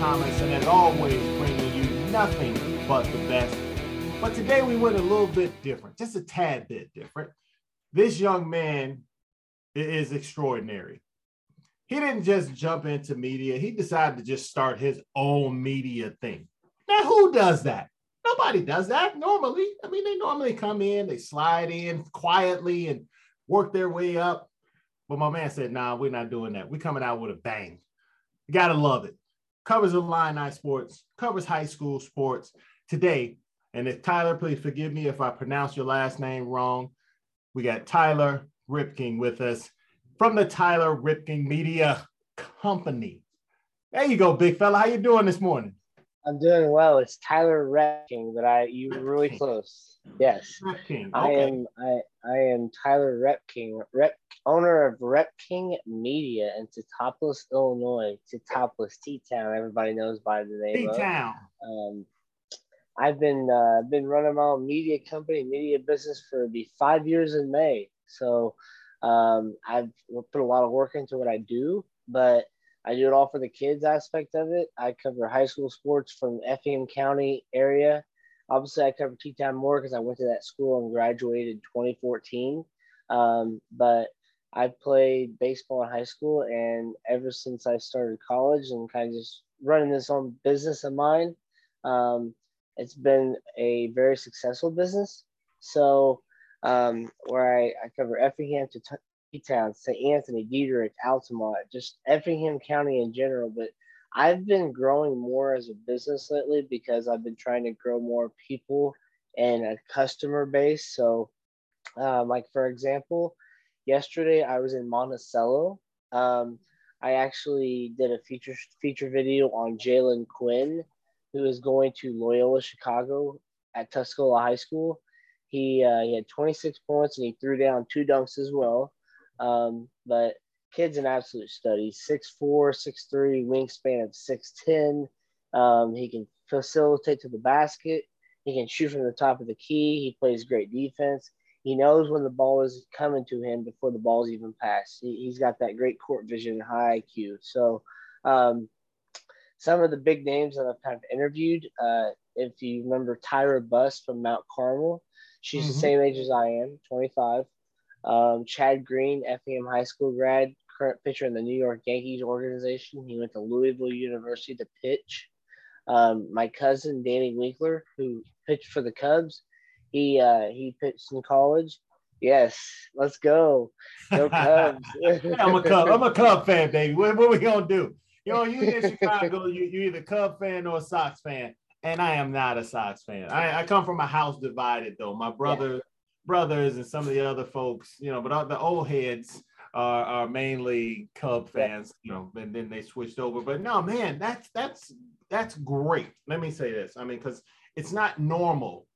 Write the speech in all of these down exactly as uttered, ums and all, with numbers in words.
comments, and as always, bringing you nothing but the best. But today we went a little bit different, just a tad bit different. This young man is extraordinary. He didn't just jump into media. He decided to just start his own media thing. Now, who does that? Nobody does that normally. I mean, they normally come in, they slide in quietly and work their way up. But my man said, nah, we're not doing that. We're coming out with a bang. You gotta love it. Covers Illini sports, covers high school sports. Today, and if Tyler, please forgive me if I pronounce your last name wrong, we got Tyler Repking with us from the Tyler Repking Media Company. There you go, big fella. How you doing this morning? I'm doing well. It's Tyler Repking, but I you were really close. Yes. Repking. Okay. I am I I am Tyler Repking, Rep owner of Repking Media in Teutopolis, Illinois. Teutopolis, T-Town, everybody knows by the name of T-Town. Um I've been uh, been running my own media company, media business for the five years in May. So um, I've put a lot of work into what I do, but I do it all for the kids aspect of it. I cover high school sports from Effingham County area. Obviously, I cover T-Town more because I went to that school and graduated in twenty fourteen. Um, but I played baseball in high school, and ever since I started college and kind of just running this own business of mine, um, it's been a very successful business. So um, where I, I cover Effingham to t- T-Town, Saint Anthony, Diedrich, Altamont, just Effingham County in general. But I've been growing more as a business lately because I've been trying to grow more people and a customer base. So um, like, for example, yesterday I was in Monticello. Um, I actually did a feature feature video on Jalen Quinn, who is going to Loyola Chicago at Tuscola High School. He uh, he had twenty-six points, and he threw down two dunks as well. Um, but kid's an absolute stud. six four, six three, wingspan of six ten. Um, he can facilitate to the basket. He can shoot from the top of the key. He plays great defense. He knows when the ball is coming to him before the ball's even passed. He, he's got that great court vision and high I Q. So um, some of the big names that I've kind of interviewed, uh, if you remember Tyra Buss from Mount Carmel, she's mm-hmm. the same age as I am, twenty-five. Um, Chad Green, Effingham High School grad, current pitcher in the New York Yankees organization. He went to Louisville University to pitch. Um, my cousin, Danny Winkler, who pitched for the Cubs, he uh, he pitched in college. Yes, let's go. Go Cubs. Yeah, I'm a Cub. I'm a Cub fan, baby. What, what are we going to do? You know, you in Chicago, you, you're either a Cub fan or a Sox fan, and I am not a Sox fan. I, I come from a house divided, though. My brother... Yeah. brothers and some of the other folks, you know, but all the old heads are, are mainly Cub fans, you know, and then they switched over. But no, man, that's that's that's great. Let me say this. I mean, because it's not normal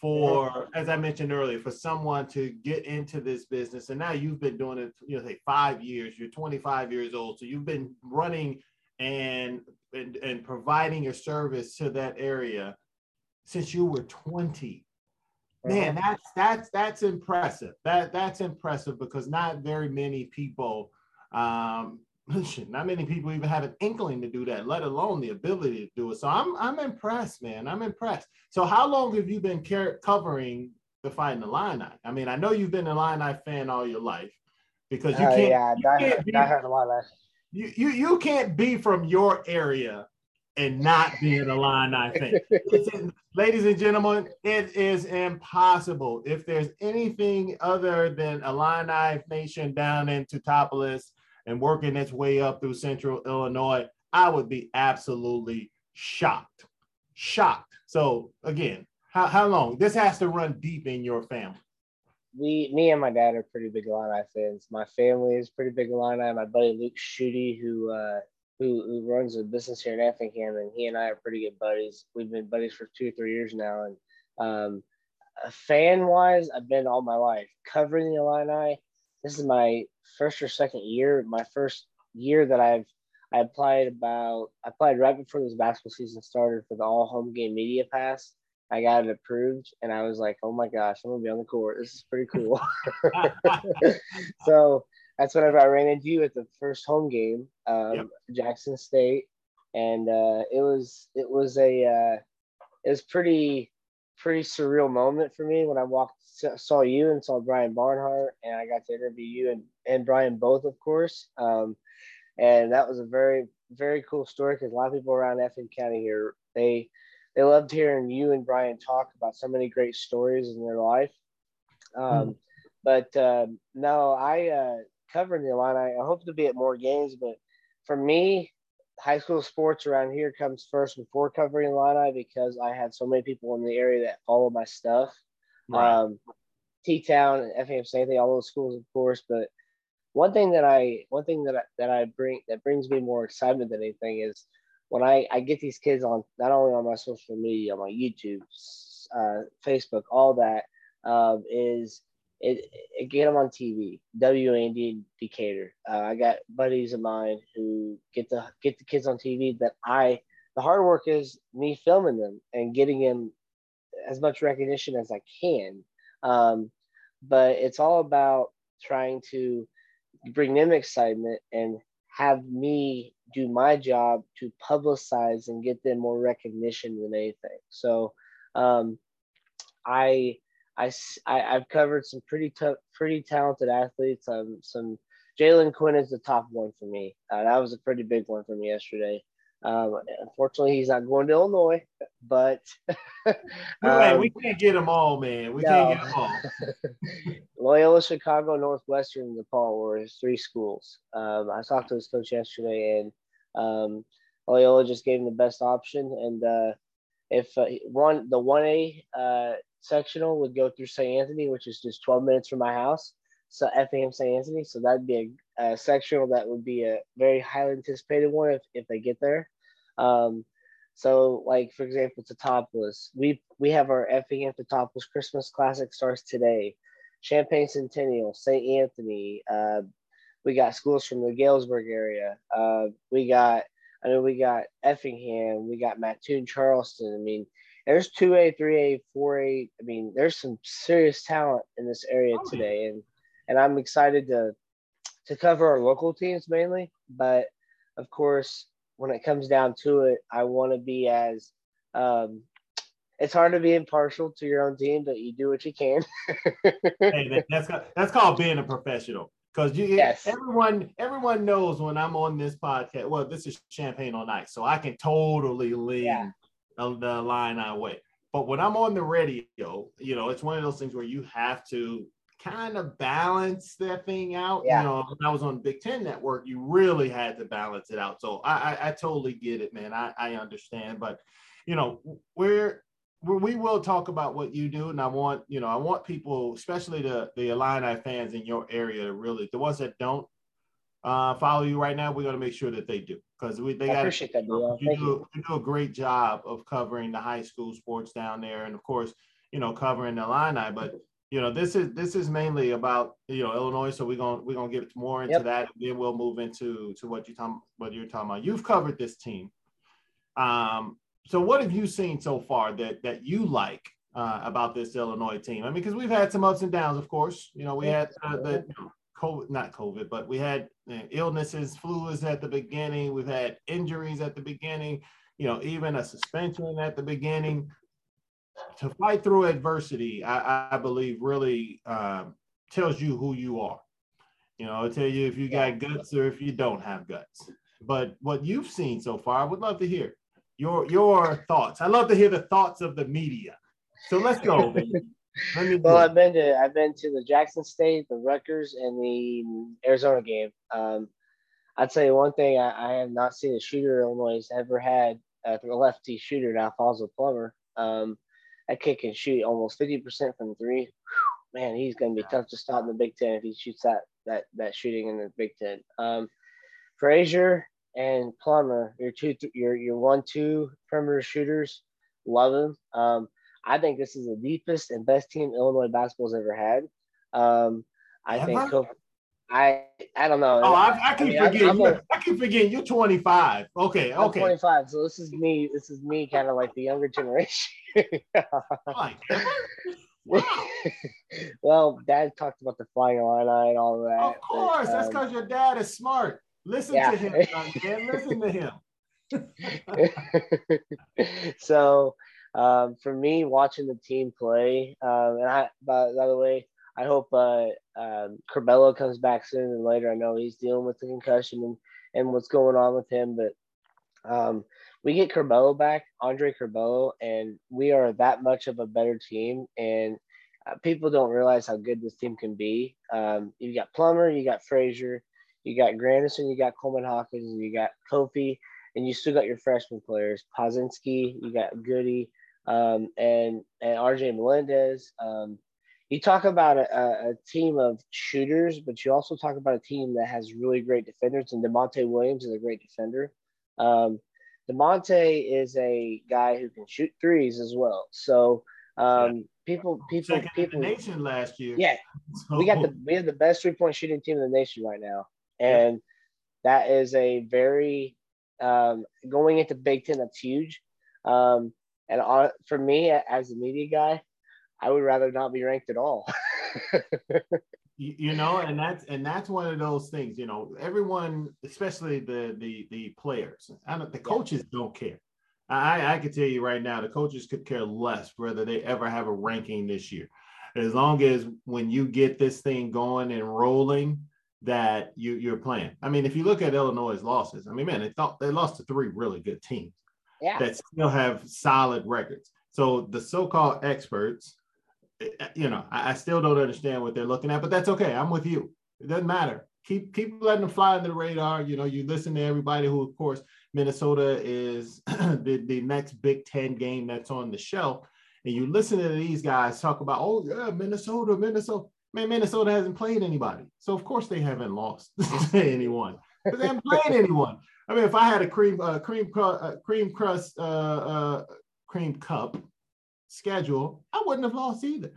for, as I mentioned earlier, for someone to get into this business. And now you've been doing it, you know, say five years, you're twenty-five years old. So you've been running and and, and providing your service to that area since you were twenty. Man, that's that's that's impressive. That that's impressive because not very many people, um, not many people even have an inkling to do that, let alone the ability to do it. So I'm I'm impressed, man. I'm impressed. So how long have you been car- covering the Fighting Illini? I mean, I know you've been an Illini fan all your life because you can't. Uh, yeah, you I, can't heard, be, I heard a lot less. You you you can't be from your area and not be an Illini fan. Is, ladies and gentlemen, it is impossible. If there's anything other than Illini Nation down in Teutopolis and working its way up through central Illinois, I would be absolutely shocked. Shocked. So again, how, how long? This has to run deep in your family. We, me and my dad are pretty big Illini fans. My family is pretty big Illini. My buddy Luke Schutte, who uh, Who, who runs a business here in Effingham, and he and I are pretty good buddies. We've been buddies for two or three years now, and um, fan-wise, I've been all my life covering the Illini. This is my first or second year. My first year that I've I applied about I applied right before this basketball season started for the All Home Game Media Pass. I got it approved, and I was like, "Oh my gosh, I'm gonna be on the court. This is pretty cool." So. That's whenever I ran into you at the first home game, um, yep. Jackson State. and uh, it was it was a uh, it was pretty pretty surreal moment for me when I walked saw you and saw Brian Barnhart, and I got to interview you and, and Brian both, of course. Um, and that was a very very cool story because a lot of people around Effingham County here they they loved hearing you and Brian talk about so many great stories in their life. Um, mm-hmm. But uh, no, I uh, covered the Illini. I hope to be at more games, but for me, high school sports around here comes first before covering Illini because I have so many people in the area that follow my stuff. Right. Um, T-Town and Effingham, Saint Anthony, all those schools, of course. But one thing that I, one thing that I, that I bring that brings me more excitement than anything is when I, I get these kids on not only on my social media, on my YouTube, uh, Facebook, all that uh, is. It, it get them on T V. W A N D Decatur. Uh, I got buddies of mine who get the get the kids on T V. That I the hard work is me filming them and getting them as much recognition as I can. Um, but it's all about trying to bring them excitement and have me do my job to publicize and get them more recognition than anything. So um, I. I, I've covered some pretty tough, pretty talented athletes. Um, some Jalen Quinn is the top one for me. Uh, that was a pretty big one for me yesterday. Um, unfortunately, he's not going to Illinois, but um, man, we can't get them all, man. We no. can't get them all. Loyola, Chicago, Northwestern, and DePaul were his three schools. Um, I talked to his coach yesterday, and um, Loyola just gave him the best option. And uh, if uh, one the one A. Uh, sectional would go through Saint Anthony, which is just twelve minutes from my house. So Effingham Saint Anthony. So that'd be a, a sectional that would be a very highly anticipated one if, if they get there. Um, so like, for example, Teutopolis, we, we have our Effingham Teutopolis Christmas Classic starts today. Champaign Centennial, Saint Anthony. Uh, we got schools from the Galesburg area. Uh, we got, I know we got Effingham, we got Mattoon, Charleston. I mean, there's two A, three A, four A. I mean, there's some serious talent in this area today, and and I'm excited to to cover our local teams mainly. But of course, when it comes down to it, I want to be as um, it's hard to be impartial to your own team, but you do what you can. Hey, that, that's that's called being a professional. Because you, yes. everyone, everyone knows when I'm on this podcast. Well, this is Champagne on Ice, so I can totally lean. Yeah. Of the line I weigh. But when I'm on the radio, you know, it's one of those things where you have to kind of balance that thing out. Yeah. You know, when I was on Big Ten Network, you really had to balance it out. So I, I, I totally get it, man. I, I understand. But, you know, we're, we're, we will talk about what you do. And I want, you know, I want people, especially the, the Illini fans in your area, to really, the ones that don't uh, follow you right now, we're going to make sure that they do. Because we they I got to, that, you, you, do, you do a great job of covering the high school sports down there, and of course, you know, covering the Illini. But you know, this is this is mainly about you know Illinois. So we're gonna we're gonna get more into yep. that, and then we'll move into to what you talking what you're talking about. You've covered this team. Um, so what have you seen so far that that you like uh, about this Illinois team? I mean, because we've had some ups and downs, of course. You know, we had uh, the. COVID, not COVID, but we had illnesses, flus at the beginning. We've had injuries at the beginning, you know, even a suspension at the beginning. To fight through adversity, I, I believe really um, tells you who you are. You know, it'll tell you if you got guts or if you don't have guts. But what you've seen so far, I would love to hear your your thoughts. I love to hear the thoughts of the media. So let's go. Well, I've been to I've been to the Jackson State, the Rutgers, and the Arizona game. Um, I'd tell you one thing: I, I have not seen a shooter Illinois has ever had a lefty shooter, in Alphonso Plummer. Um, that kid can shoot almost fifty percent from three. Whew, man, he's going to be tough to stop in the Big Ten if he shoots that that that shooting in the Big Ten. Um, Frazier and Plummer, your two, th- your your one two perimeter shooters, love them. Um, I think this is the deepest and best team Illinois basketball's ever had. Um, I Am think I? Kofi, I I don't know. Oh, I, I can I mean, forget. I'm, I'm a, I can forget. You're twenty-five. Okay, I'm okay. twenty-five. So this is me. This is me, kind of like the younger generation. Well, Dad talked about the flying Illini and all that. Of course, but, um, that's because your dad is smart. Listen yeah. to him, man. Listen to him. So um, for me, watching the team play, um, and I, by, by the way, I hope uh, um, Curbelo comes back soon and later. I know he's dealing with the concussion and, and what's going on with him, but um, we get Curbelo back, Andre Curbelo, and we are that much of a better team. And uh, people don't realize how good this team can be. Um, you got Plummer, you got Frazier, you got Grandison, you got Coleman Hawkins, and you got Kofi, and you still got your freshman players, Posinski, you got Goody, um, and and R J Melendez. Um, You talk about a, a team of shooters, but you also talk about a team that has really great defenders, and Da'Monte Williams is a great defender. Um, Da'Monte is a guy who can shoot threes as well. So um, people, people, Second people. The nation last year. Yeah, so. we got the we have the best three point shooting team in the nation right now, and yeah. that is a very um, going into Big Ten. That's huge, um, and on, for me as a media guy, I would rather not be ranked at all. you, you know, and that's and that's one of those things. You know, everyone, especially the the the players, I don't, the coaches don't care. I I can tell you right now, the coaches could care less whether they ever have a ranking this year, as long as when you get this thing going and rolling, that you you're playing. I mean, if you look at Illinois' losses, I mean, man, they thought they lost to three really good teams yeah. that still have solid records. So the so-called experts. You know, I still don't understand what they're looking at, but that's okay. I'm with you. It doesn't matter. Keep keep letting them fly under the radar. You know, you listen to everybody who, of course, Minnesota is the, the next Big Ten game that's on the shelf. And you listen to these guys talk about, oh, yeah, Minnesota, Minnesota. Man, Minnesota hasn't played anybody. So, of course, they haven't lost to anyone. But they haven't played anyone. I mean, if I had a cream, uh, cream, uh, cream crust, uh, uh, cream cup, schedule, I wouldn't have lost either.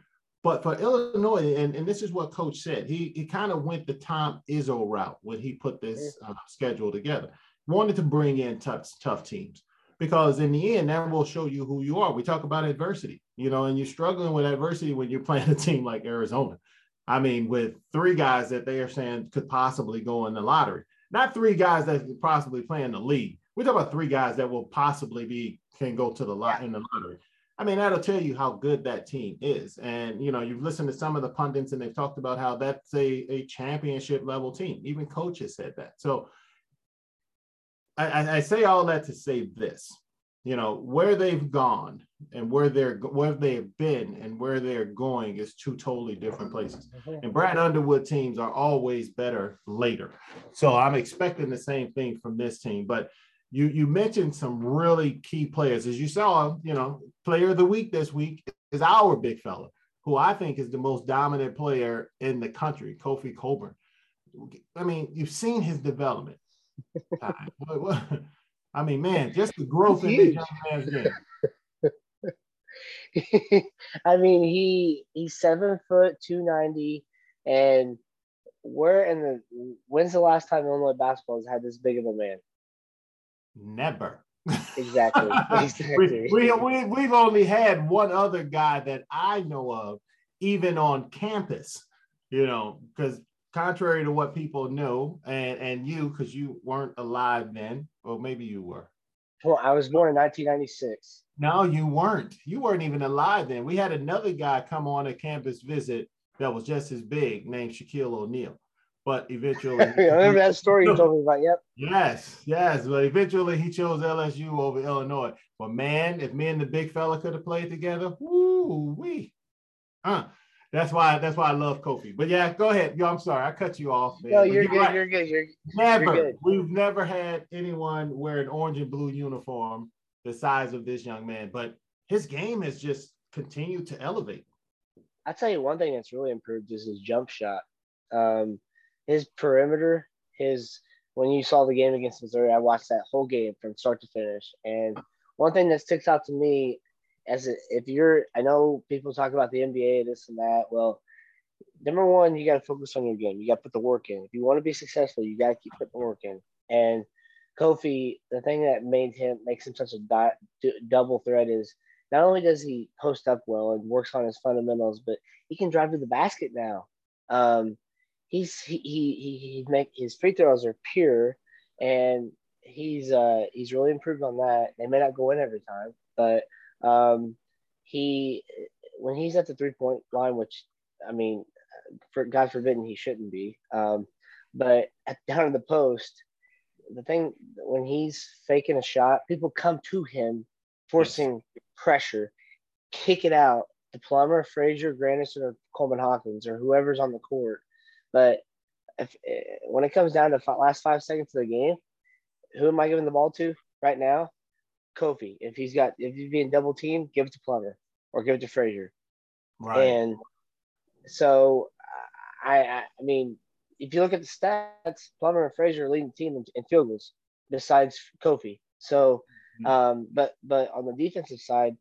But for Illinois, and, and this is what Coach said, he he kind of went the Tom Izzo route when he put this uh, schedule together. Wanted to bring in tough tough teams, because in the end, that will show you who you are. We talk about adversity, you know, and you're struggling with adversity when you're playing a team like Arizona. I mean, with three guys that they are saying could possibly go in the lottery. Not three guys that could possibly play in the league. We're talking about three guys that will possibly be can go to the lot in the lottery. I mean, that'll tell you how good that team is. And, you know, you've listened to some of the pundits and they've talked about how that's a, a championship level team. Even coaches said that. So I, I say all that to say this, you know, where they've gone and where they're, where they've been and where they're going is two totally different places. And Brad Underwood teams are always better later. So I'm expecting the same thing from this team, but You you mentioned some really key players. As you saw, you know, player of the week this week is our big fella, who I think is the most dominant player in the country, Kofi Cockburn. I mean, you've seen his development. I mean, man, just the growth in this young man's game. I mean, he he's seven foot two ninety, and where in the when's the last time Illinois basketball has had this big of a man? Never. Exactly. exactly. We, we, we, we've only had one other guy that I know of, even on campus, you know, because contrary to what people know, and, and you, because you weren't alive then, or maybe you were. Well, I was born in nineteen ninety-six. No, you weren't. You weren't even alive then. We had another guy come on a campus visit that was just as big named Shaquille O'Neal. But eventually, I remember that story you told me about. Yep. Yes, yes. But eventually, he chose L S U over Illinois. But man, if me and the big fella could have played together, woo wee. Uh, that's why. That's why I love Kofi. But yeah, go ahead. Yo, I'm sorry, I cut you off. Man. No, you're, you're, good, right. you're good. You're never, you're good. We've never had anyone wear an orange and blue uniform the size of this young man. But his game has just continued to elevate. I tell you one thing that's really improved is his jump shot. Um, His perimeter, his when you saw the game against Missouri, I watched that whole game from start to finish. And one thing that sticks out to me, as a, if you're, I know people talk about the N B A, this and that. Well, number one, you got to focus on your game. You got to put the work in. If you want to be successful, you got to keep putting the work in. And Kofi, the thing that made him makes him such a do, double threat is not only does he post up well and works on his fundamentals, but he can drive to the basket now. Um, He's he he he make his free throws are pure, and he's uh, he's really improved on that. They may not go in every time, but um, he when he's at the three-point line, which, I mean, for God forbidden he shouldn't be, um, but at, down in the post, the thing, when he's faking a shot, people come to him, forcing yes. pressure, kick it out to Plummer, Frazier, Grandison, or Coleman Hawkins, or whoever's on the court. But if, when it comes down to the last five seconds of the game, who am I giving the ball to right now? Kofi. If he's got, if he's being double teamed, give it to Plummer or give it to Frazier. Right. And so, I, I mean, if you look at the stats, Plummer and Frazier are leading the team in field goals besides Kofi. So, mm-hmm. um, but but on the defensive side,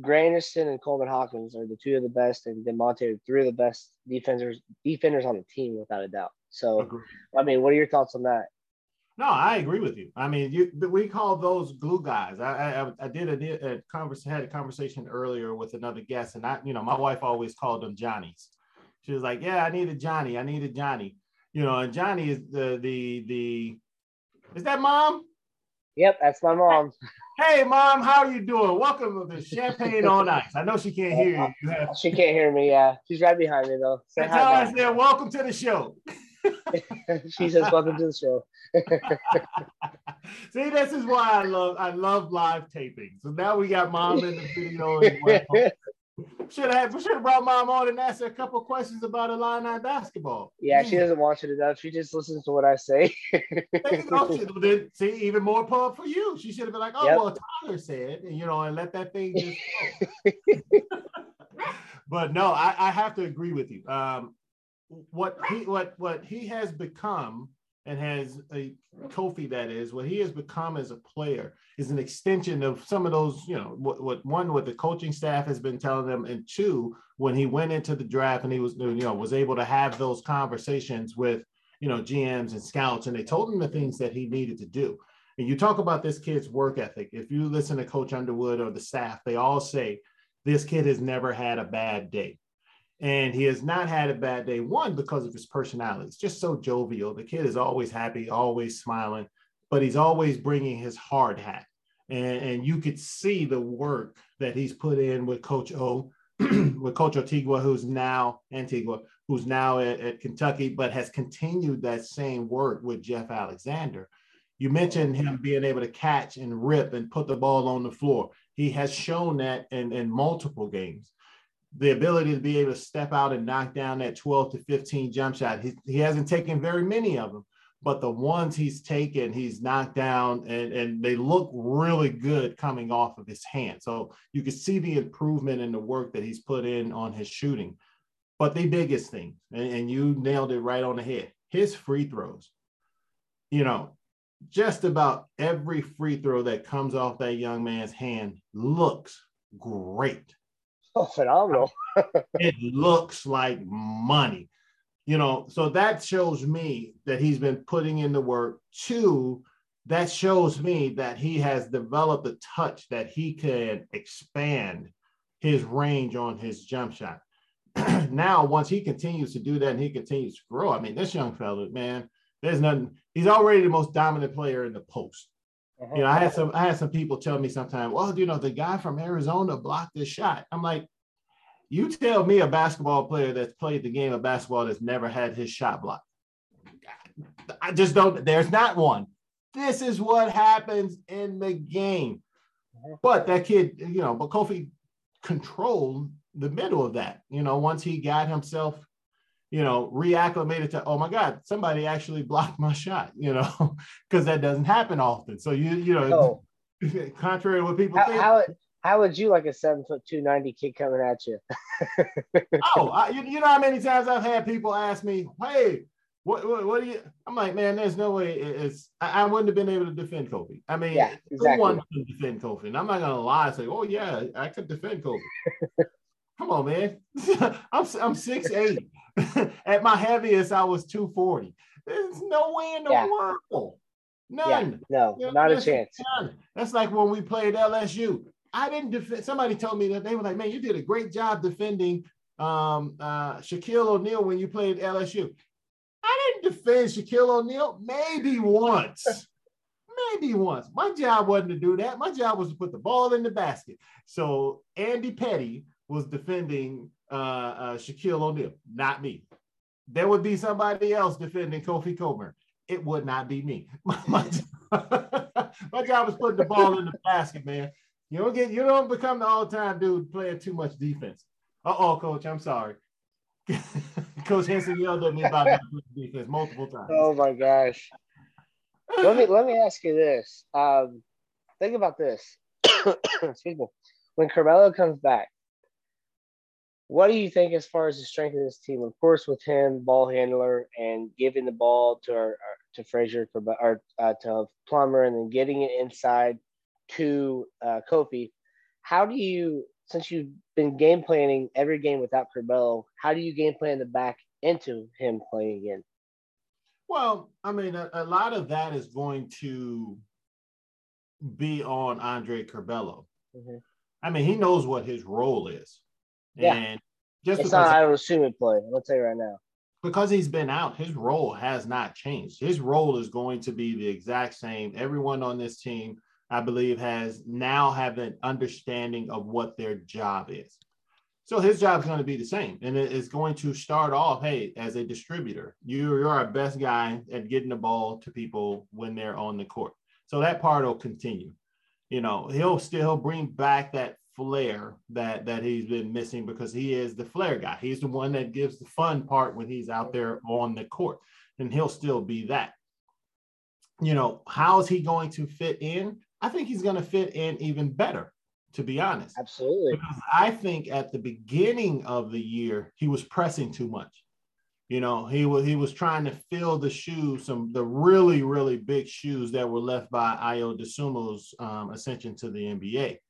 Grandison and Coleman Hawkins are the two of the best, and Da'Monte are three of the best defenders defenders on the team without a doubt. So, agreed. I mean, what are your thoughts on that? No, I agree with you. I mean, you, we call those glue guys. I I, I did a, a converse, had a conversation earlier with another guest, and I, you know, my wife always called them Johnnies. She was like, "Yeah, I need a Johnny. I need a Johnny." You know, and Johnny is the the the. Is that Mom? Yep, that's my mom. Hey, Mom, how are you doing? Welcome to the Champagne on Ice. I know she can't hear you. you have... She can't hear me. Yeah, she's right behind me though. Say that's hi, how I said, "Welcome to the show." She says, "Welcome to the show." See, this is why I love I love live taping. So now we got Mom in the video. Should have should have brought Mom on and asked her a couple of questions about Illini basketball. Yeah, she doesn't watch it enough. She just listens to what I say. Then see, even more pub for you. She should have been like, "Oh, yep. Well, Tyler said," and, you know, and let that thing just go. But no, I, I have to agree with you. Um, what he what what he has become and has a Kofi that is what he has become as a player is an extension of some of those, you know, what, what one, what the coaching staff has been telling them, and two, when he went into the draft and he was, you know, was able to have those conversations with, you know, G Ms and scouts, and they told him the things that he needed to do. And you talk about this kid's work ethic. If you listen to Coach Underwood or the staff, they all say this kid has never had a bad day. And he has not had a bad day, one, because of his personality. It's just so jovial. The kid is always happy, always smiling, but he's always bringing his hard hat. And, and you could see the work that he's put in with Coach O, with Coach Otigua, who's now Antigua, who's now at, at Kentucky, but has continued that same work with Jeff Alexander. You mentioned him being able to catch and rip and put the ball on the floor. He has shown that in, in multiple games. The ability to be able to step out and knock down that twelve to fifteen jump shot. He, he hasn't taken very many of them, but the ones he's taken, he's knocked down, and, and they look really good coming off of his hand. So you can see the improvement in the work that he's put in on his shooting. But the biggest thing, and, and you nailed it right on the head, his free throws. You know, just about every free throw that comes off that young man's hand looks great. Oh, phenomenal. It looks like money, you know, so that shows me that he's been putting in the work. Two, that shows me that he has developed a touch that he can expand his range on his jump shot. Now, once he continues to do that and he continues to grow, I mean, this young fella, man, there's nothing. He's already the most dominant player in the post. You know, I had some I had some people tell me sometimes, well, you know, the guy from Arizona blocked this shot. I'm like, you tell me a basketball player that's played the game of basketball that's never had his shot blocked. I just don't. There's not one. This is what happens in the game. But that kid, you know, but Kofi controlled the middle of that. You know, once he got himself, you know, reacclimated to, oh my God, somebody actually blocked my shot, you know, because that doesn't happen often. So you, you know, no. Contrary to what people how, think. How, how would you like a seven foot two ninety kid coming at you? oh, I, you, you know how many times I've had people ask me, hey, what, what, what do you? I'm like, man, there's no way it's. I, I wouldn't have been able to defend Kofi. I mean, yeah, exactly. No one can defend Kofi, and I'm not gonna lie and say, oh yeah, I could defend Kofi. Come on, man. I'm I'm six eight. At my heaviest, I was two forty. There's no way in the yeah. world. None. Yeah. No, you know, not a chance. None. That's like when we played L S U. I didn't defend. Somebody told me that they were like, man, you did a great job defending um, uh, Shaquille O'Neal when you played L S U. I didn't defend Shaquille O'Neal maybe once. Andy once. My job wasn't to do that. My job was to put the ball in the basket. So Andy Petty was defending uh, uh, Shaquille O'Neal, not me. There would be somebody else defending Kofi Cockburn. It would not be me. My, my, job, my job was putting the ball in the basket, man. You don't get, you don't become the all-time dude playing too much defense. Uh-oh, Coach, I'm sorry. Coach Henson yelled at me about not playing defense multiple times. Oh, my gosh. Let me let me ask you this. Um, think about this. Excuse me. When Curbelo comes back, what do you think as far as the strength of this team? Of course, with him, ball handler, and giving the ball to our, our, to Frazier or uh, to Plummer, and then getting it inside to uh, Kofi. How do you, since you've been game planning every game without Curbelo, how do you game plan the back into him playing again? Well, I mean, a, a lot of that is going to be on Andre Curbelo. Mm-hmm. I mean, he knows what his role is. Yeah. And just it's because not, I don't assume it play. Let's say right now. Because he's been out, his role has not changed. His role is going to be the exact same. Everyone on this team, I believe, has now have an understanding of what their job is. So his job is going to be the same, and it's going to start off, hey, as a distributor, you, you're our best guy at getting the ball to people when they're on the court. So that part will continue. You know, he'll still bring back that flair that, that he's been missing because he is the flair guy. He's the one that gives the fun part when he's out there on the court, and he'll still be that. You know, how is he going to fit in? I think he's going to fit in even better, to be honest. Absolutely. Because I think at the beginning of the year, he was pressing too much. You know, he was, he was trying to fill the shoes, some the really, really big shoes that were left by Ayo DeSumo's um, ascension to the N B A.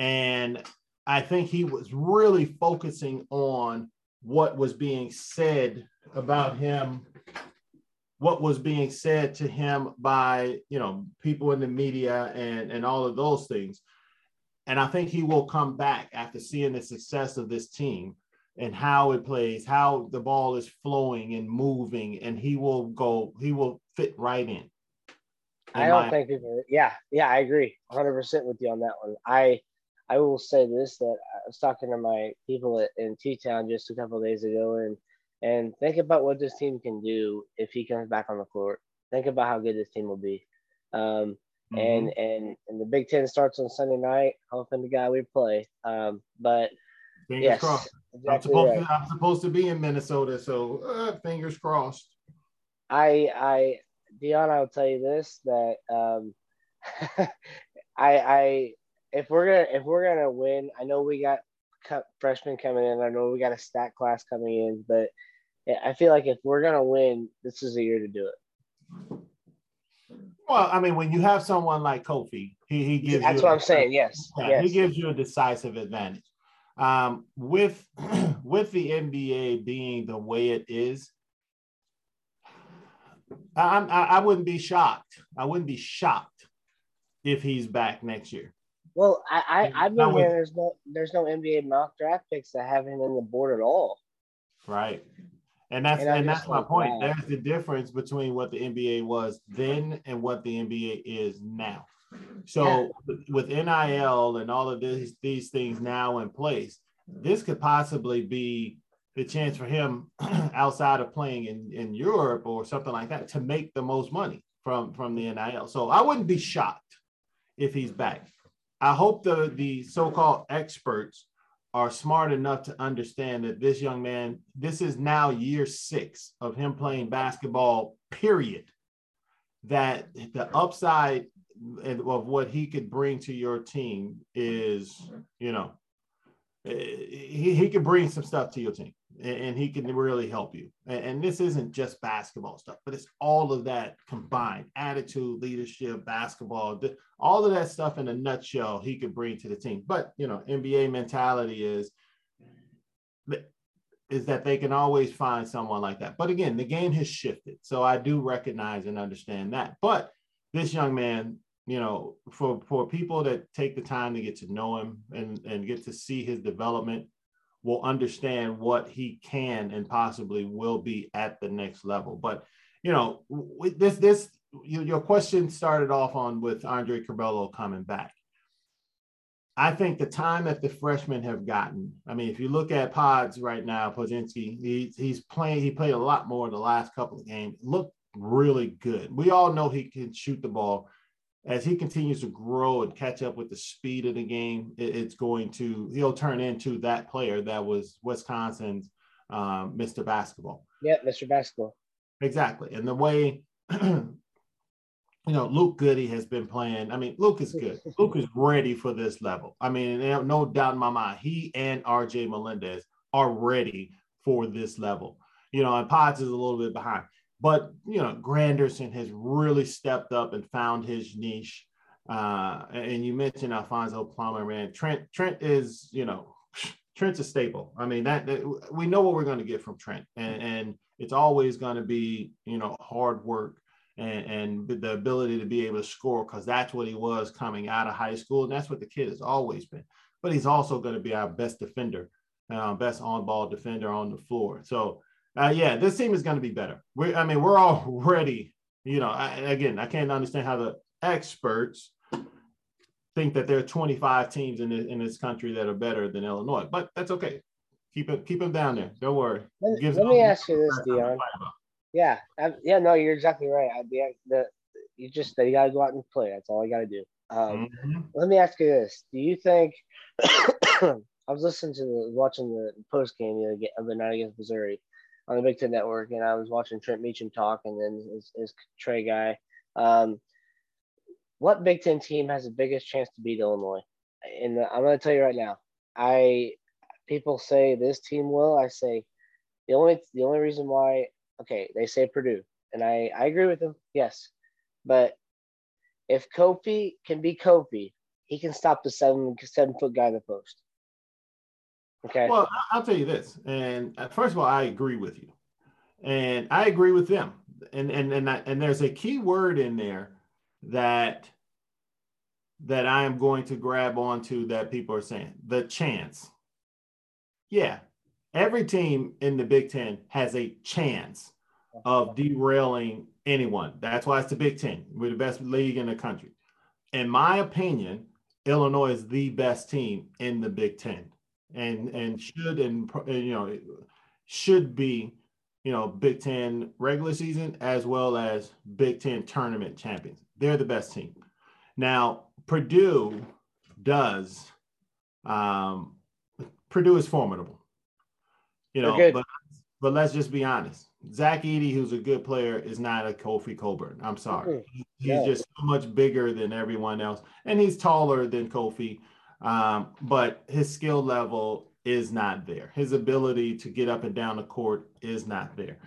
And I think he was really focusing on what was being said about him, what was being said to him by, you know, people in the media and, and all of those things. And I think he will come back after seeing the success of this team and how it plays, how the ball is flowing and moving, and he will go, he will fit right in. in I don't think people, yeah, yeah, I agree one hundred percent with you on that one. I I will say this, that I was talking to my people at, in T-Town just a couple of days ago, and, and think about what this team can do if he comes back on the court. Think about how good this team will be. Um, Mm-hmm. And, and and the Big Ten starts on Sunday night. Hoping the guy we play. Um, but fingers yes, crossed. Exactly I'm, supposed right. to, I'm supposed to be in Minnesota, so uh, fingers crossed. I I Dion, I'll tell you this that um, I I if we're gonna if we're gonna win, I know we got freshmen coming in. I know we got a stat class coming in, but I feel like if we're gonna win, this is the year to do it. Well, I mean, when you have someone like Kofi, he, he gives that's you what a, I'm saying. Yes. Yeah, yes, he gives you a decisive advantage. Um, with with the N B A being the way it is, I, I, I wouldn't be shocked. I wouldn't be shocked if he's back next year. Well, I I, I know would, there's no there's no N B A mock draft picks that have him on the board at all. Right. And that's and, and that's my point. That. There's the difference between what the N B A was then and what the N B A is now. So yeah. with N I L and all of these these things now in place, this could possibly be the chance for him outside of playing in, in Europe or something like that to make the most money from, from the N I L. So I wouldn't be shocked if he's back. I hope the the so-called experts are smart enough to understand that this young man, this is now year six of him playing basketball, period. That the upside of what he could bring to your team is, you know, he, he could bring some stuff to your team and he can really help you. And this isn't just basketball stuff, but it's all of that combined, attitude, leadership, basketball, all of that stuff in a nutshell he could bring to the team. But, you know, N B A mentality is, is that they can always find someone like that. But again, the game has shifted. So I do recognize and understand that. But this young man, you know, for, for people that take the time to get to know him and, and get to see his development, will understand what he can and possibly will be at the next level. But, you know, this, this your question started off on with Andre Curbelo coming back. I think the time that the freshmen have gotten, I mean, if you look at Pods right now, Posinski, he, he's playing, he played a lot more in the last couple of games, looked really good. We all know he can shoot the ball. As he continues to grow and catch up with the speed of the game, it, it's going to, he'll turn into that player that was Wisconsin's um, Mister Basketball. Yeah, Mister Basketball. Exactly. And the way, you know, Luke Goody has been playing. I mean, Luke is good. Luke is ready for this level. I mean, no doubt in my mind, he and R J Melendez are ready for this level. You know, and Pods is a little bit behind. But, you know, Grandison has really stepped up and found his niche. Uh, and you mentioned Alphonso Plummer, man. Trent, Trent is, you know, Trent's a staple. I mean, that, that we know what we're going to get from Trent. And, and it's always going to be, you know, hard work. And, and the ability to be able to score, because that's what he was coming out of high school. And that's what the kid has always been. But he's also going to be our best defender, uh, best on-ball defender on the floor. So, uh, yeah, this team is going to be better. We're, I mean, we're already, you know, I, again, I can't understand how the experts think that there are twenty-five teams in, the, in this country that are better than Illinois. But that's okay. Keep it, keep them down there. Don't worry. Let, let me ask you this, Dion. Yeah, I, yeah, no, you're exactly right. I, the, the, you just you got to go out and play. That's all you got to do. Um, mm-hmm. Let me ask you this: do you think? I was listening to the, watching the post game the other night against Missouri on the Big Ten Network, and I was watching Trent Meacham talk, and then his, his Trey guy. Um, what Big Ten team has the biggest chance to beat Illinois? And I'm going to tell you right now. I people say this team will. I say the only the only reason why. Okay, they say Purdue, and I, I agree with them, yes. But if Kofi can be Kofi, he can stop the seven, seven-foot guy in the post. Okay? Well, I'll tell you this. And first of all, I agree with you. And I agree with them. And and and, I, and there's a key word in there that, that I am going to grab onto that people are saying, the chance. Yeah. Every team in the Big Ten has a chance of derailing anyone. That's why it's the Big Ten. We're the best league in the country. In my opinion, Illinois is the best team in the Big Ten, and and should and you know should be you know Big Ten regular season as well as Big Ten tournament champions. They're the best team. Now Purdue does. Um, Purdue is formidable. You know, but, but let's just be honest. Zach Edey, who's a good player, is not a Kofi Cockburn. I'm sorry. He's yeah. just so much bigger than everyone else. And he's taller than Kofi. Um, but his skill level is not there. His ability to get up and down the court is not there.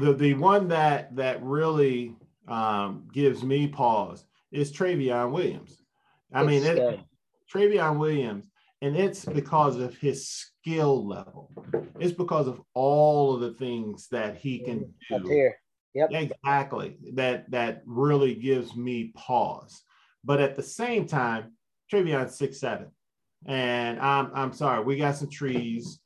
The, the one that, that really um, gives me pause is Travion Williams. I it's mean, it, Travion Williams. And it's because of his skill level. It's because of all of the things that he can do. Up here. Yep. Exactly. That that really gives me pause. But at the same time, Travion's six seven. And I'm I'm sorry, we got some trees.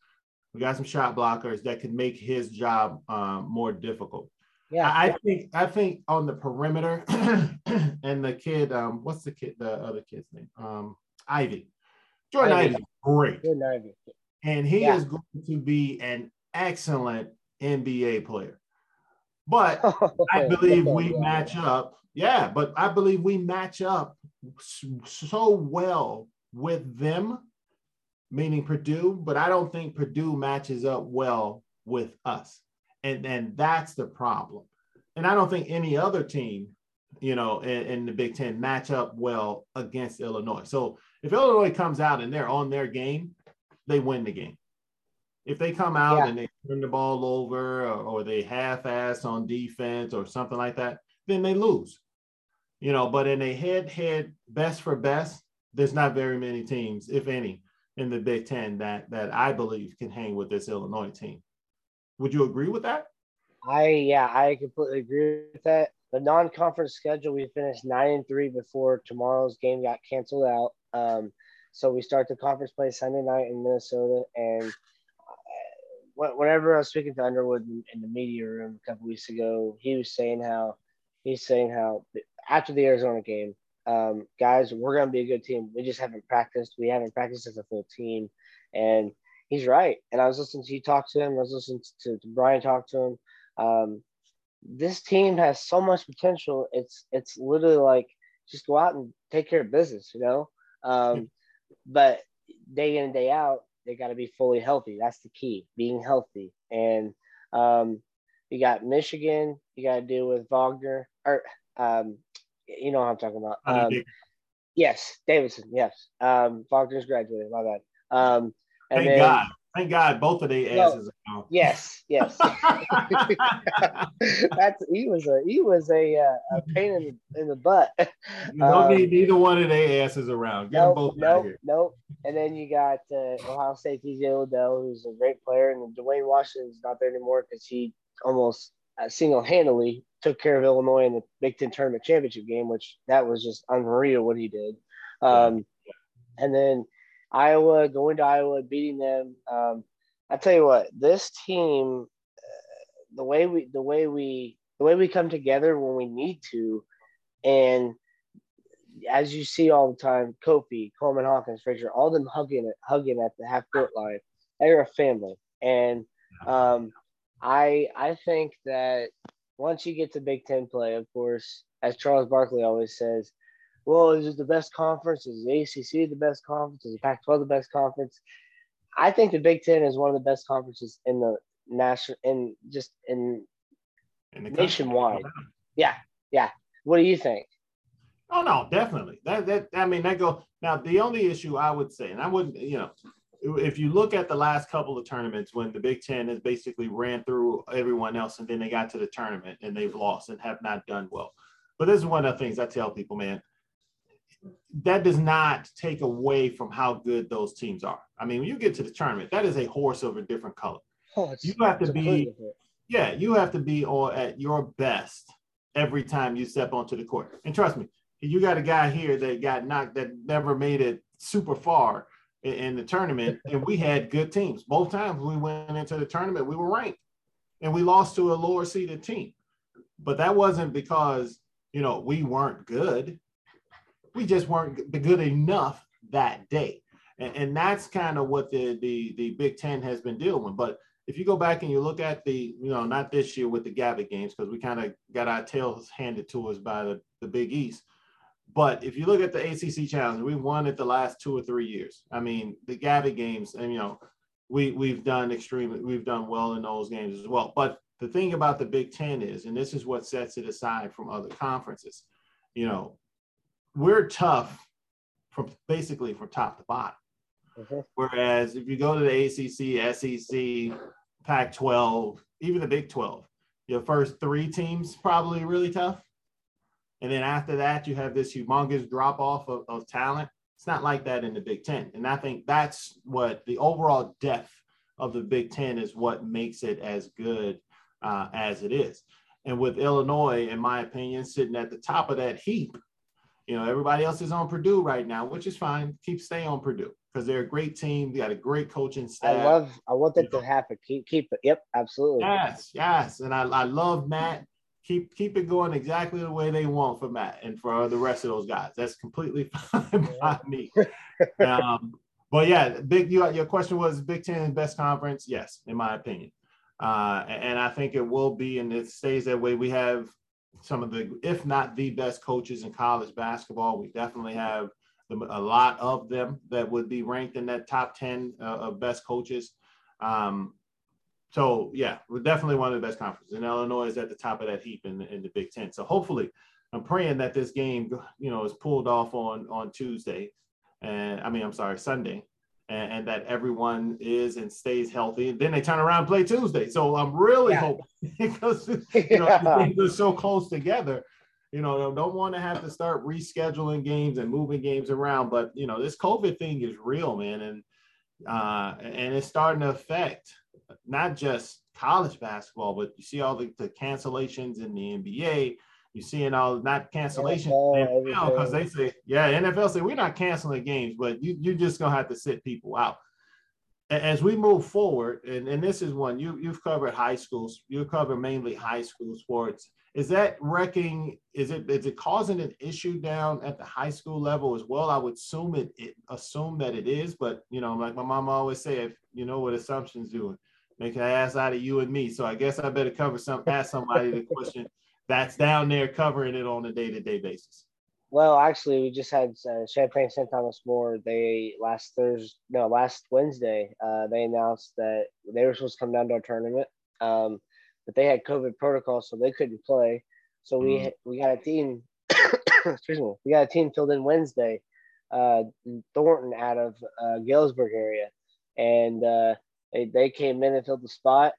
We got some shot blockers that could make his job um, more difficult. Yeah. I, I think I think on the perimeter and the kid, um, what's the kid, the other kid's name? Um, Ivy. Jordan Ivey is great. Jordan Ivey. And he yeah. is going to be an excellent N B A player. But I believe we match up. Yeah, but I believe we match up so well with them, meaning Purdue, but I don't think Purdue matches up well with us. And, and that's the problem. And I don't think any other team, you know, in, in the Big Ten match up well against Illinois. So if Illinois comes out and they're on their game, they win the game. If they come out yeah. and they turn the ball over or, or they half-ass on defense or something like that, then they lose. You know, but in a head-head best for best, there's not very many teams, if any, in the Big Ten that that I believe can hang with this Illinois team. Would you agree with that? I yeah, I completely agree with that. The non-conference schedule, we finished nine and three before tomorrow's game got canceled out. Um, so we start the conference play Sunday night in Minnesota, and whenever I was speaking to Underwood in the media room a couple weeks ago, he was saying how he's saying how after the Arizona game, um, guys, we're going to be a good team. We just haven't practiced. We haven't practiced as a full team. And he's right. And I was listening to you talk to him. I was listening to, to Brian talk to him. Um, this team has so much potential. It's, it's literally like, just go out and take care of business, you know? Um, but day in and day out, they got to be fully healthy. That's the key, being healthy. And um, you got Michigan, you got to deal with Wagner, or um, you know what I'm talking about. Um, yes, Davidson, yes. Um, Wagner's graduated, my bad. Um, and Thank then, God. Thank God both of the asses no, are out. Yes, yes. That's he was a he was a, uh, a pain in the, in the butt. You don't um, need neither one of their asses around. Get nope, them both nope, out of here. Nope. And then you got uh, Ohio State T J Liddell, who's a great player, and Dwayne Washington's not there anymore because he almost uh, single-handedly took care of Illinois in the Big Ten Tournament Championship game, which that was just unreal what he did. Um, yeah. And then Iowa, going to Iowa, beating them. Um, I tell you what, this team, uh, the way we, the way we, the way we come together when we need to, and as you see all the time, Kofi, Coleman Hawkins, Frazier, all them hugging, hugging at the half court line. They're a family, and um, I, I think that once you get to Big Ten play, of course, as Charles Barkley always says, well, is it the best conference? Is the A C C the best conference? Is the Pac twelve the best conference? I think the Big Ten is one of the best conferences in the national, in just in, in the nationwide. Country. Yeah, yeah. What do you think? Oh no, definitely. That that I mean that go now. The only issue I would say, and I wouldn't, you know, if you look at the last couple of tournaments when the Big Ten has basically ran through everyone else, and then they got to the tournament and they've lost and have not done well. But this is one of the things I tell people, man. That does not take away from how good those teams are. I mean, when you get to the tournament, that is a horse of a different color. Oh, you have to be, yeah, you have to be all at your best every time you step onto the court. And trust me, you got a guy here that got knocked, that never made it super far in, in the tournament. And we had good teams. Both times we went into the tournament, we were ranked and we lost to a lower seeded team. But that wasn't because, you know, we weren't good. We just weren't good enough that day. And, and that's kind of what the, the, the Big Ten has been dealing with. But if you go back and you look at the, you know, not this year with the Gavitt games, because we kind of got our tails handed to us by the, the Big East. But if you look at the A C C Challenge, we won it the last two or three years. I mean, the Gavitt games, and, you know, we, we've done extremely, we've done well in those games as well. But the thing about the Big Ten is, and this is what sets it aside from other conferences, you know, we're tough from basically from top to bottom. Mm-hmm. Whereas if you go to the A C C, S E C, Pac twelve, even the Big twelve, your first three teams probably really tough. And then after that, you have this humongous drop off of, of talent. It's not like that in the Big Ten. And I think that's what the overall depth of the Big Ten is what makes it as good uh, as it is. And with Illinois, in my opinion, sitting at the top of that heap, you know, everybody else is on Purdue right now, which is fine. Keep staying on Purdue because they're a great team. They got a great coaching staff. I love, I want that you to know. happen. Keep, keep it. Yep, absolutely. Yes, yes. And I, I love Matt. Keep, keep it going exactly the way they want for Matt and for the rest of those guys. That's completely fine by me. Um, but yeah, big. You, your question was Big Ten best conference? Yes, in my opinion, uh, and, and I think it will be, and it stays that way. We have some of the, if not the best coaches in college basketball. We definitely have them, a lot of them that would be ranked in that top ten uh, of best coaches. Um, so, yeah, we're definitely one of the best conferences. And Illinois is at the top of that heap in the, in the Big Ten. So hopefully, I'm praying that this game, you know, is pulled off on, on Tuesday. And I mean, I'm sorry, Sunday. And, and that everyone is and stays healthy. And then they turn around and play Tuesday. So I'm really yeah. hoping because you know, yeah. things are so close together, you know, don't want to have to start rescheduling games and moving games around. But, you know, this COVID thing is real, man. And, uh, and it's starting to affect not just college basketball, but you see all the, the cancellations in the N B A. You're seeing all not cancellations because they say, yeah, N F L say we're not canceling games, but you, you're just going to have to sit people out. as we move forward, and, and this is one, you, you've covered high schools, you cover mainly high school sports. Is that wrecking, is it is it causing an issue down at the high school level as well? I would assume it, it assume that it is, but, you know, like my mom always said, if you know what assumptions doing, make an ass out of you and me. So I guess I better cover some, ask somebody the question that's down there covering it on a day-to-day basis. Well, actually, we just had uh, Champaign Saint Thomas More. They last Thursday, no, last Wednesday, uh, they announced that they were supposed to come down to our tournament, um, but they had COVID protocol, so they couldn't play. So we mm. we got a team. excuse me, we got a team filled in Wednesday, uh, Thornton out of uh, Galesburg area, and uh, they they came in and filled the spot.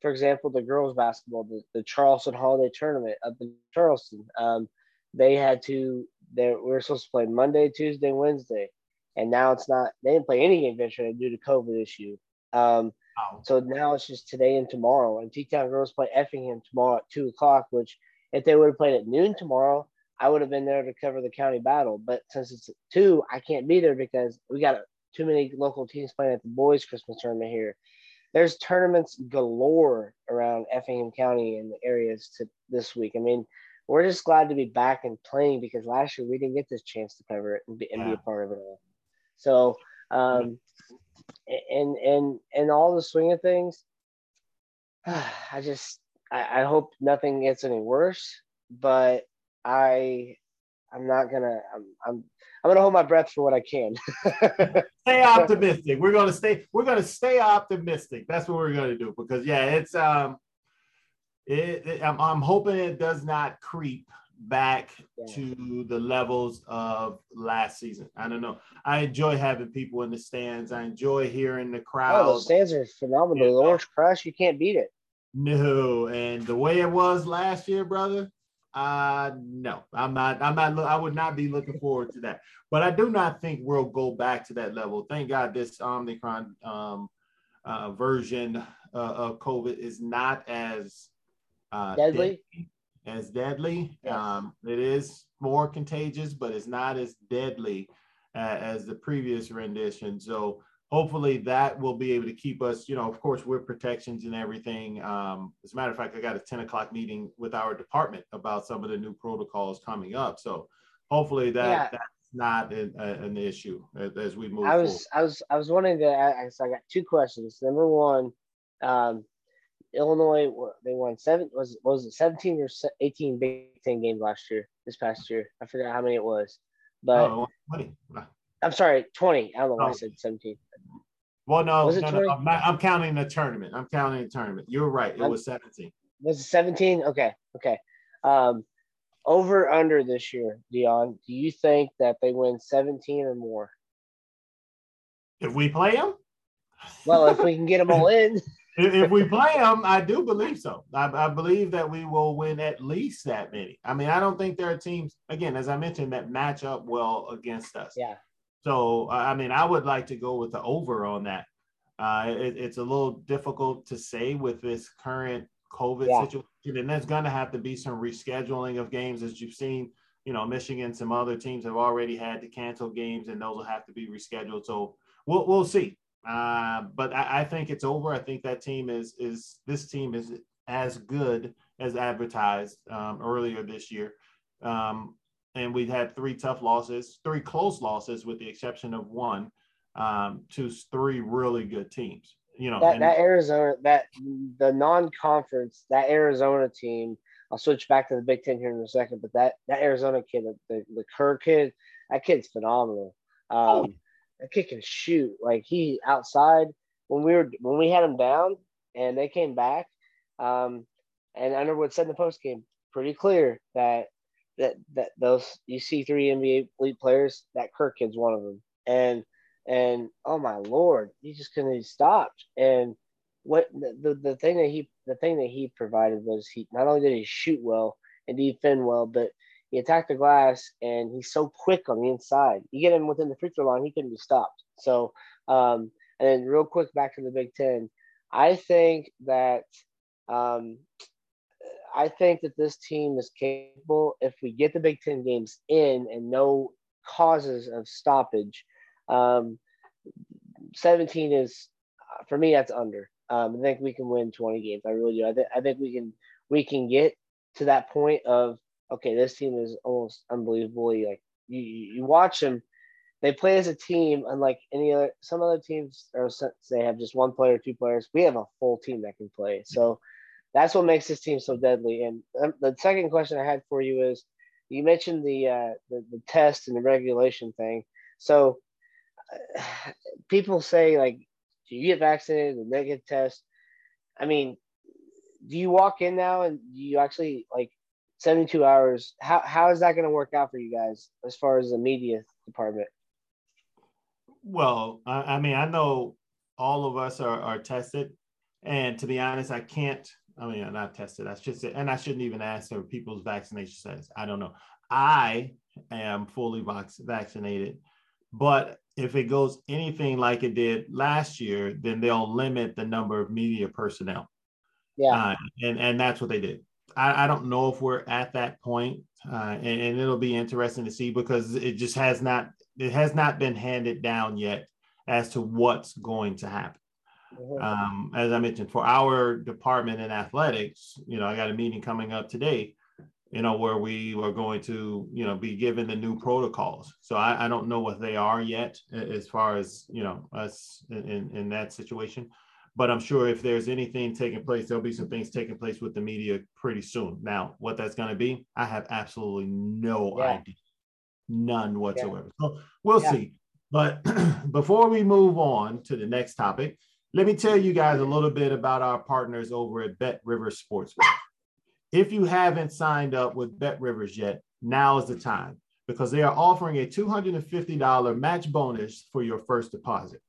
For example, the girls basketball, the, the Charleston Holiday Tournament up in Charleston. Um, they had to. They were supposed to play Monday, Tuesday, Wednesday, and now it's not. They didn't play any game yesterday due to COVID issue. Um, wow. So now it's just today and tomorrow. And T-Town girls play Effingham tomorrow at two o'clock. Which, if they would have played at noon tomorrow, I would have been there to cover the county battle. But since it's at two, I can't be there because we got too many local teams playing at the boys' Christmas tournament here. There's tournaments galore around Effingham County and the areas to this week. I mean, we're just glad to be back and playing because last year we didn't get this chance to cover it and be, and yeah. be a part of it all. So, um, and, and, and all the swing of things, I just, I, I hope nothing gets any worse, but I, I'm not gonna, I'm, I'm, I'm going to hold my breath for what I can. Stay optimistic. We're going to stay, we're going to stay optimistic. That's what we're going to do because yeah, it's, um, It, it, I'm, I'm hoping it does not creep back yeah. to the levels of last season. I don't know. I enjoy having people in the stands. I enjoy hearing the crowd. Oh, the stands are phenomenal. Yeah. The Orange Crush, you can't beat it. No, and the way it was last year, brother, uh, no, I'm not. I'm not. I would not be looking forward to that. But I do not think we'll go back to that level. Thank God this Omicron um, uh, version uh, of COVID is not as Uh, deadly as deadly yes. um it is more contagious, but it's not as deadly uh, as the previous rendition, so hopefully that will be able to keep us, you know, of course with protections and everything. Um as a matter of fact, I got a ten o'clock meeting with our department about some of the new protocols coming up, so hopefully that yeah. that's not an, uh, an issue as we move I was forward. I was I was wanting to ask, so I got two questions. Number one, um Illinois, they won seven. Was was it seventeen or eighteen Big Ten games last year? This past year, I forgot how many it was. But oh, twenty. I'm sorry, twenty. I don't know why oh. I said seventeen. Well, no, no, no, I'm, not, I'm counting the tournament. I'm counting the tournament. You're right. It I'm, was seventeen. Was it seventeen? Okay, okay. Um, over under this year, Dion. Do you think that they win seventeen or more? If we play them. Well, if we can get them all in. If we play them, I do believe so. I, I believe that we will win at least that many. I mean, I don't think there are teams, again, as I mentioned, that match up well against us. Yeah. So, uh, I mean, I would like to go with the over on that. Uh, it, it's a little difficult to say with this current COVID yeah. situation, and there's going to have to be some rescheduling of games. As you've seen, you know, Michigan, some other teams have already had to cancel games, and those will have to be rescheduled. So we'll we'll see. Uh, but I, I think it's over. I think that team is is this team is as good as advertised um, earlier this year, um, and we've had three tough losses, three close losses, with the exception of one um, to three really good teams. You know that, and, that Arizona that the non-conference that Arizona team. I'll switch back to the Big Ten here in a second, but that that Arizona kid, the the Kerr kid, that kid's phenomenal. Um, oh. That kid can shoot. Like he outside when we were when we had him down and they came back, um, and Underwood said in the post game pretty clear that that that those you see three N B A elite players, that Kirk kid's one of them. And and oh my Lord, he just couldn't be stopped. And what the, the the thing that he the thing that he provided was he not only did he shoot well and defend well, but he attacked the glass, and he's so quick on the inside. You get him within the free throw line, he couldn't be stopped. So, um, and then real quick back to the Big Ten, I think that um, I think that this team is capable. If we get the Big Ten games in and no causes of stoppage, um, seventeen is for me, that's under. Um, I think we can win twenty games. I really do. I think I think we can we can get to that point of, okay, this team is almost unbelievably, like, you you watch them, they play as a team unlike any other. Some other teams, or they have just one player, two players. We have a full team that can play. So that's what makes this team so deadly. And the second question I had for you is, you mentioned the uh, the, the test and the regulation thing. So uh, people say, like, do you get vaccinated and they get test? I mean, do you walk in now and do you actually, like, seventy-two hours? How how is that going to work out for you guys as far as the media department? Well, I, I mean, I know all of us are, are tested, and to be honest, I can't. I mean, I'm not tested. I should say, and I shouldn't even ask for people's vaccination status. I don't know. I am fully vac- vaccinated, but if it goes anything like it did last year, then they'll limit the number of media personnel. Yeah, uh, and and that's what they did. I, I don't know if we're at that point, uh, and, and it'll be interesting to see, because it just has not it has not been handed down yet as to what's going to happen. Mm-hmm. Um, as I mentioned, for our department in athletics, you know, I got a meeting coming up today, you know, where we are going to, you know, be given the new protocols. So I, I don't know what they are yet, as far as, you know, us in, in that situation. But I'm sure if there's anything taking place, there'll be some things taking place with the media pretty soon. Now, what that's going to be, I have absolutely no yeah. idea, none whatsoever. Yeah. So we'll yeah. see. But before we move on to the next topic, let me tell you guys a little bit about our partners over at Bet Rivers Sportsbook. If you haven't signed up with Bet Rivers yet, now is the time, because they are offering a two hundred fifty dollars match bonus for your first deposit.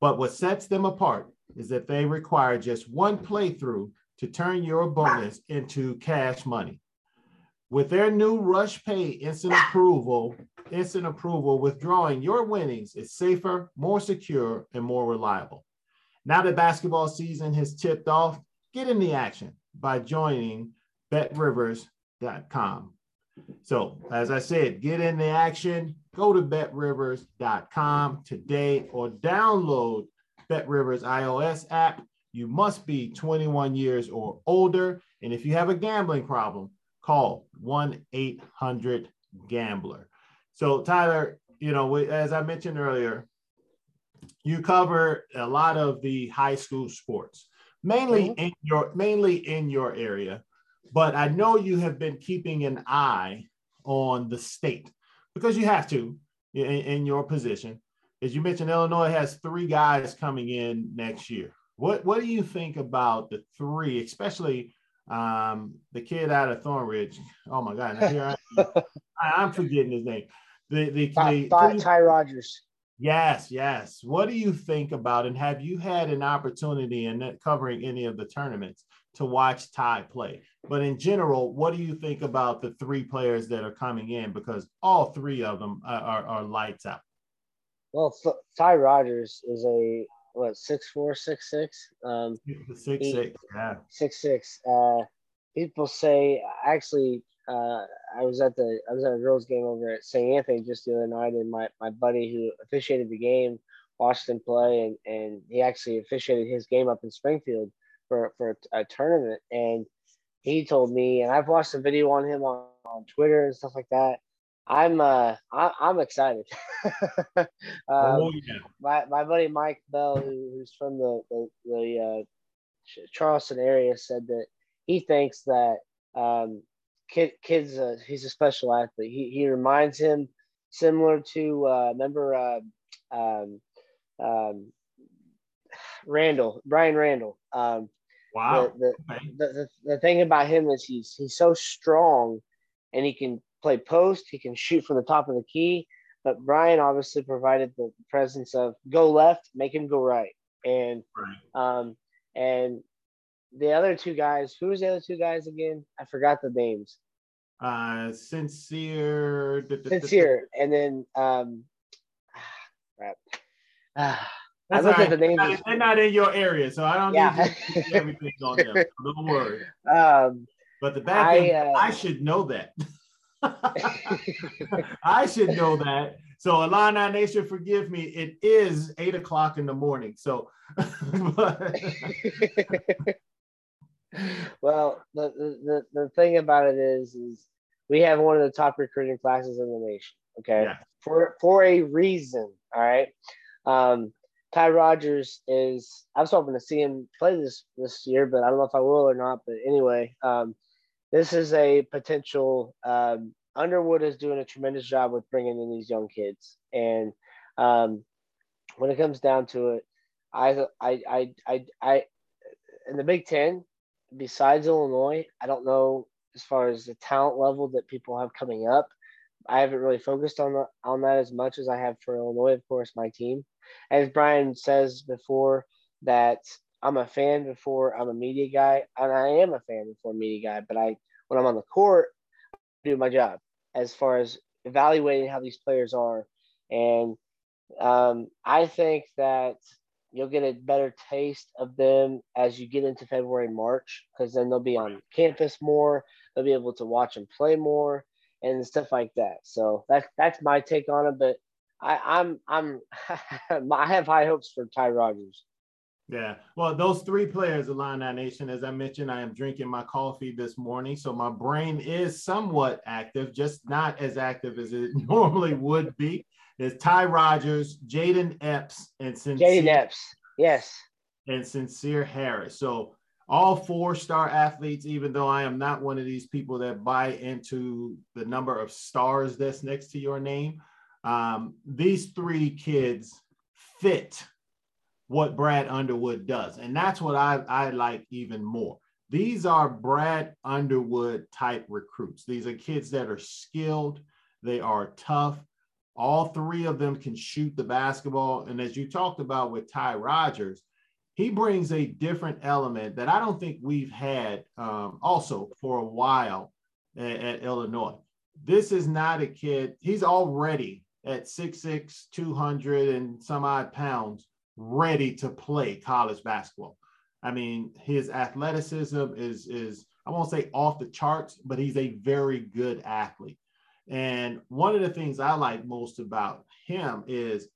But what sets them apart is that they require just one playthrough to turn your bonus into cash money. With their new Rush Pay instant approval, instant approval, withdrawing your winnings is safer, more secure, and more reliable. Now that basketball season has tipped off, get in the action by joining bet rivers dot com. So, as I said, get in the action. Go to bet rivers dot com today, or download BetRivers iOS app. You must be twenty-one years or older. And if you have a gambling problem, call one eight hundred gambler. So, Tyler, you know, as I mentioned earlier, you cover a lot of the high school sports, mainly in your mainly in your area, but I know you have been keeping an eye on the state, because you have to in, in your position. As you mentioned, Illinois has three guys coming in next year. What what do you think about the three, especially um, the kid out of Thornridge? Oh my God, now here I, I'm forgetting his name. The the, the, the Ty Rogers. Yes, yes. What do you think about, and have you had an opportunity in covering any of the tournaments to watch Ty play? But in general, what do you think about the three players that are coming in? Because all three of them are, are, are lights out. Well, Ty Rogers is a, what, six four, six six? Um, six he, six, yeah. Six six. Uh, people say, actually, Uh, I was at the I was at a girls game over at Saint Anthony just the other night, and my, my buddy who officiated the game watched him play, and, and he actually officiated his game up in Springfield for, for a tournament, and he told me, and I've watched a video on him on, on Twitter and stuff like that. I'm uh I, I'm excited. um, oh, yeah. My my buddy Mike Bell, who, who's from the the, the uh, Charleston area, said that he thinks that um. Kid, kids, uh, he's a special athlete. He he reminds him similar to uh, remember uh, um, um, Randall, Brian Randall. Um, wow. The the, the the the thing about him is he's he's so strong, and he can play post. He can shoot from the top of the key. But Brian obviously provided the presence of go left, make him go right, and right. um and. The other two guys, who was the other two guys again? I forgot the names. Uh, Sincere. Sincere. And then, um, crap. Ah, I looked right. at the names. They're not, they're not in your area, so I don't yeah. need to everything on them. Don't worry. Um, but the back I, end, uh, I should know that. I should know that. So Illini Nation, forgive me. It is eight o'clock in the morning. So, but... well, the, the the thing about it is, is we have one of the top recruiting classes in the nation. Okay, yeah. for for a reason. All right, um, Ty Rogers is. I was hoping to see him play this this year, but I don't know if I will or not. But anyway, um, this is a potential. Um, Underwood is doing a tremendous job with bringing in these young kids, and um, when it comes down to it, I, I, I, I, I, in the Big Ten, besides Illinois, I don't know as far as the talent level that people have coming up. I haven't really focused on the, on that as much as I have for Illinois, of course, my team. As Brian says before, that I'm a fan before I'm a media guy, and I am a fan before media guy. But I, when I'm on the court, I do my job as far as evaluating how these players are. And um, I think that you'll get a better taste of them as you get into February, March, because then they'll be on campus more. They'll be able to watch and play more and stuff like that. So that's, that's my take on it. But I, I'm, I'm, I have high hopes for Ty Rogers. Yeah. Well, those three players, Illini Nation, as I mentioned, I am drinking my coffee this morning. So my brain is somewhat active, just not as active as it normally would be. There's Ty Rogers, Jaden Epps, and Sincere. Jaden Epps, yes. And Sincere Harris. So all four-star athletes, even though I am not one of these people that buy into the number of stars that's next to your name. Um, these three kids fit what Brad Underwood does. And that's what I, I like even more. These are Brad Underwood type recruits. These are kids that are skilled. They are tough. All three of them can shoot the basketball. And as you talked about with Ty Rogers, he brings a different element that I don't think we've had um, also for a while at, at Illinois. This is not a kid. He's already at six six, two hundred and some odd pounds, ready to play college basketball. I mean, his athleticism is, is I won't say off the charts, but he's a very good athlete. And one of the things I like most about him is,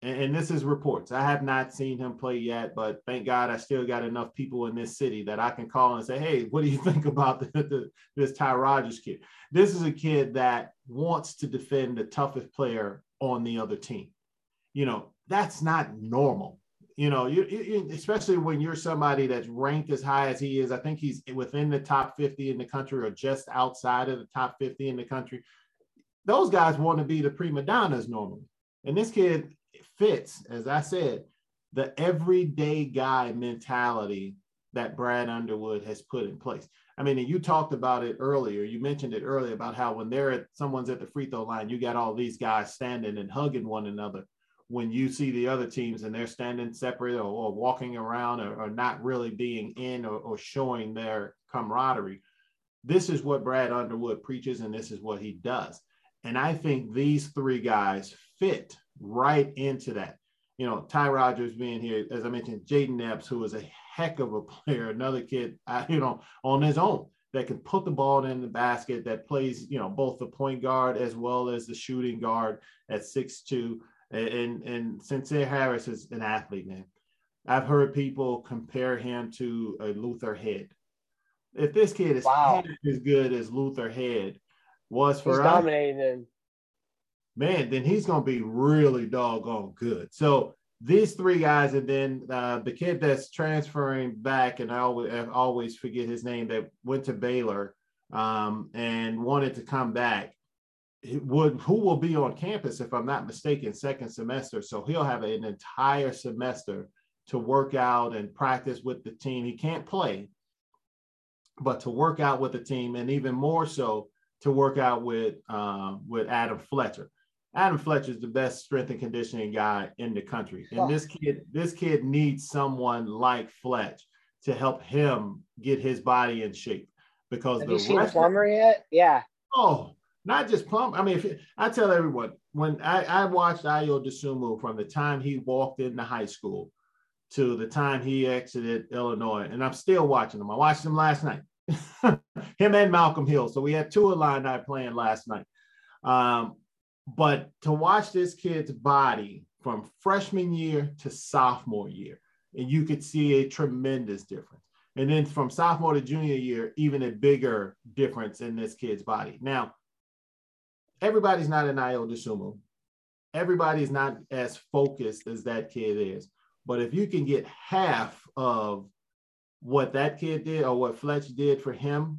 and, and this is reports, I have not seen him play yet, but thank God I still got enough people in this city that I can call and say, hey, what do you think about the, the, this Ty Rogers kid? This is a kid that wants to defend the toughest player on the other team. You know, that's not normal. You know, you, you, especially when you're somebody that's ranked as high as he is. I think he's within the top fifty in the country or just outside of the top fifty in the country. Those guys want to be the prima donnas normally. And this kid fits, as I said, the everyday guy mentality that Brad Underwood has put in place. I mean, and you talked about it earlier. You mentioned it earlier about how when they're at, someone's at the free throw line, you got all these guys standing and hugging one another. When you see the other teams and they're standing separate or, or walking around or, or not really being in or, or showing their camaraderie, this is what Brad Underwood preaches and this is what he does. And I think these three guys fit right into that. You know, Ty Rogers being here, as I mentioned, Jaden Epps, who is a heck of a player, another kid, you know, on his own that can put the ball in the basket, that plays, you know, both the point guard as well as the shooting guard at six two. And, and Sincere Harris is an athlete, man. I've heard people compare him to a Luther Head. If this kid is wow. as good as Luther Head was for he's us, dominating. Man, then he's going to be really doggone good. So these three guys, and then uh, the kid that's transferring back, and I always, I always forget his name, that went to Baylor um, and wanted to come back. It would who will be on campus, if I'm not mistaken, second semester. So he'll have an entire semester to work out and practice with the team. He can't play, but to work out with the team, and even more so to work out with um, with Adam Fletcher. Adam Fletcher is the best strength and conditioning guy in the country, and oh. this kid this kid needs someone like Fletch to help him get his body in shape. Because have the you seen the Plummer yet? Yeah. Oh. Not just Plum. I mean, if it, I tell everyone, when I, I watched Ayo DeSumo from the time he walked into high school to the time he exited Illinois, and I'm still watching him. I watched him last night him and Malcolm Hill. So we had two Illini playing last night. Um, but to watch this kid's body from freshman year to sophomore year, and you could see a tremendous difference. And then from sophomore to junior year, even a bigger difference in this kid's body. Now, everybody's not an Ayo DeSumo. Everybody's not as focused as that kid is. But if you can get half of what that kid did or what Fletch did for him,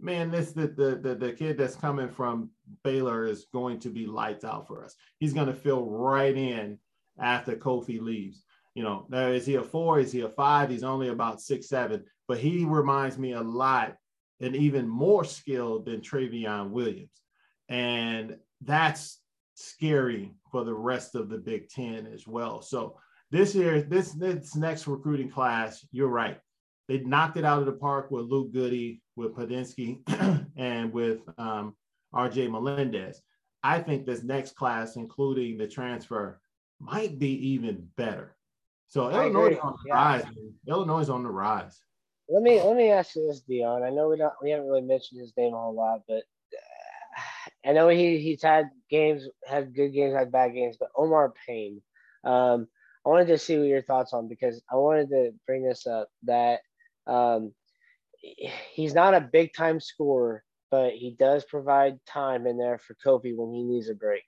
man, this the the the, the kid that's coming from Baylor is going to be lights out for us. He's going to fill right in after Kofi leaves. You know, now, is he a four? Is he a five? He's only about six, seven, but he reminds me a lot and even more skilled than Travion Williams. And that's scary for the rest of the Big Ten as well. So this year, this, this next recruiting class, you're right. They knocked it out of the park with Luke Goody, with Posinski, and with um, R J Melendez. I think this next class, including the transfer, might be even better. So Illinois is on the rise. Yeah. Illinois is on the rise. Let me let me ask you this, Dion. I know we don't we haven't really mentioned his name a whole lot, but uh, I know he he's had games, had good games, had bad games. But Omar Payne, um, I wanted to see what your thoughts on, because I wanted to bring this up that um, he's not a big time scorer, but he does provide time in there for Kofi when he needs a break.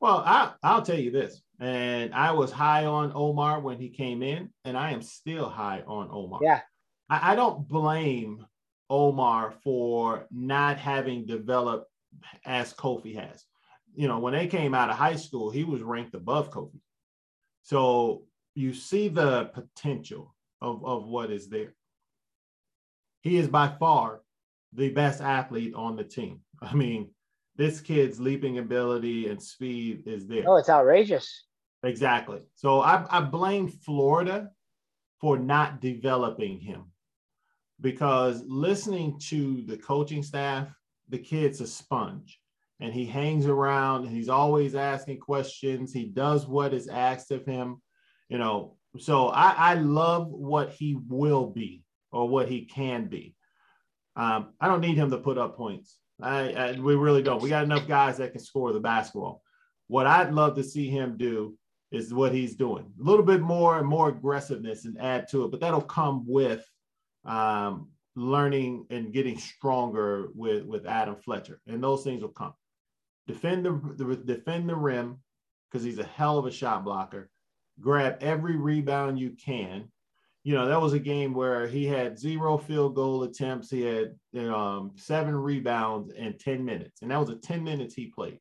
Well, I, I'll tell you this. And I was high on Omar when he came in, and I am still high on Omar. Yeah, I, I don't blame Omar for not having developed as Kofi has. You know, when they came out of high school, he was ranked above Kofi. So you see the potential of, of what is there. He is by far the best athlete on the team. I mean, this kid's leaping ability and speed is there. Oh, it's outrageous. Exactly. So I, I blame Florida for not developing him, because listening to the coaching staff, the kid's a sponge and he hangs around and he's always asking questions. He does what is asked of him, you know. So I, I love what he will be or what he can be. Um, I don't need him to put up points. I, I we really don't. We got enough guys that can score the basketball. What I'd love to see him do is what he's doing. A little bit more and more aggressiveness and add to it, but that'll come with um, learning and getting stronger with, with Adam Fletcher. And those things will come. Defend the, the defend the rim, because he's a hell of a shot blocker. Grab every rebound you can. You know, that was a game where he had zero field goal attempts. He had um, seven rebounds in ten minutes. And that was the ten minutes he played.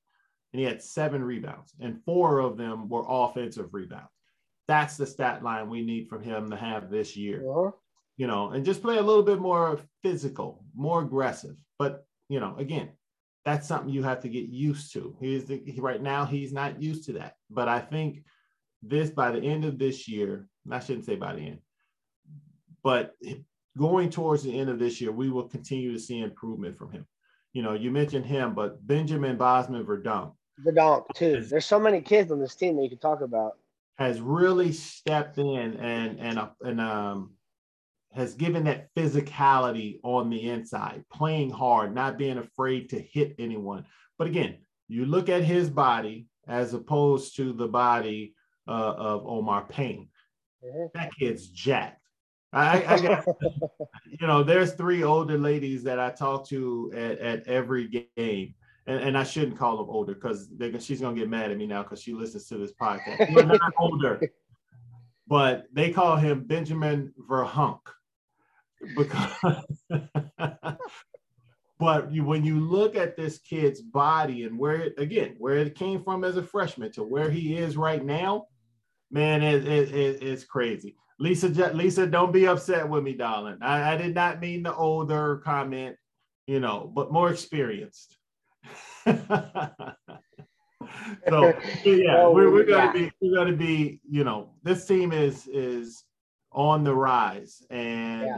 And he had seven rebounds, and four of them were offensive rebounds. That's the stat line we need from him to have this year, uh-huh. you know, and just play a little bit more physical, more aggressive. But, you know, again, that's something you have to get used to. He's the, he, right now, he's not used to that. But I think this, by the end of this year, and I shouldn't say by the end, but going towards the end of this year, we will continue to see improvement from him. You know, you mentioned him, but Benjamin Bosman Verdonk. Verdonk, too. There's so many kids on this team that you can talk about. Has really stepped in and and and um has given that physicality on the inside, playing hard, not being afraid to hit anyone. But again, you look at his body as opposed to the body uh, of Omar Payne. Mm-hmm. That kid's jacked. I, I got, you know, there's three older ladies that I talk to at, at every game, and, and I shouldn't call them older because she's gonna get mad at me now because she listens to this podcast. They're not older, but they call him Benjamin Verhunk because. But you, when you look at this kid's body and where it, again, where it came from as a freshman to where he is right now, man, it, it, it, it's crazy. Lisa, Lisa, don't be upset with me, darling. I, I did not mean the older comment, you know, but more experienced. so yeah, oh, we're, we're gonna yeah. be, we're gonna be, you know, this team is is on the rise, and yeah.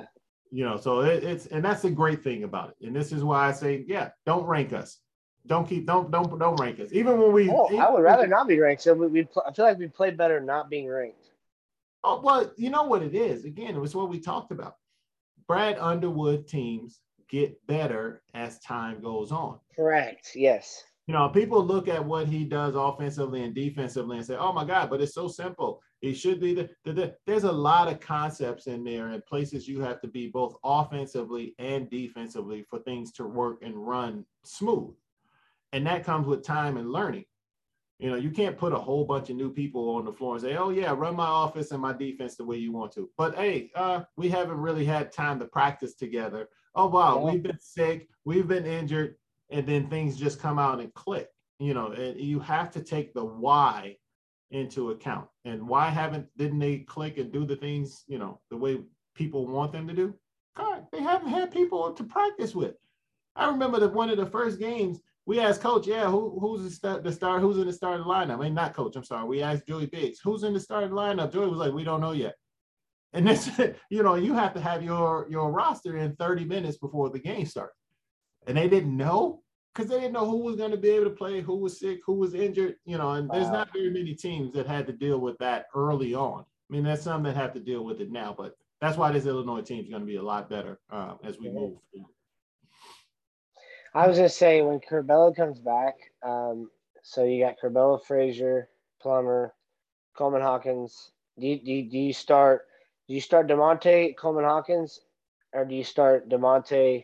you know, so it, it's and that's the great thing about it. And this is why I say, yeah, don't rank us. Don't keep, don't, don't, don't rank us. Even when we, oh, even, I would rather not be ranked. So we, we pl- I feel like we play better not being ranked. Oh, well, you know what it is. Again, it was what we talked about. Brad Underwood teams get better as time goes on. Correct. Yes. You know, people look at what he does offensively and defensively and say, oh my God, but it's so simple. It should be the, the, the there's a lot of concepts in there and places you have to be both offensively and defensively for things to work and run smooth. And that comes with time and learning. You know, you can't put a whole bunch of new people on the floor and say, oh, yeah, run my offense and my defense the way you want to. But, hey, uh, we haven't really had time to practice together. Oh, wow, yeah. We've been sick. We've been injured. And then things just come out and click. You know, and you have to take the why into account. And why haven't didn't they click and do the things, you know, the way people want them to do? God, they haven't had people to practice with. I remember that one of the first games, we asked Coach, yeah, who, who's the, start, the star? Who's in the starting lineup? I mean, not Coach, I'm sorry. We asked Joey Biggs, who's in the starting lineup? Joey was like, we don't know yet. And this, you know, you have to have your, your roster in thirty minutes before the game starts. And they didn't know because they didn't know who was going to be able to play, who was sick, who was injured, you know, and there's wow. not very many teams that had to deal with that early on. I mean, there's some that have to deal with it now, but that's why this Illinois team is going to be a lot better um, as we yeah. move forward. I was going to say, when Curbelo comes back, um, so you got Curbelo, Frazier, Plummer, Coleman Hawkins. Do you, do you, do you start do you start Da'Monte, Coleman Hawkins, or do you start Da'Monte,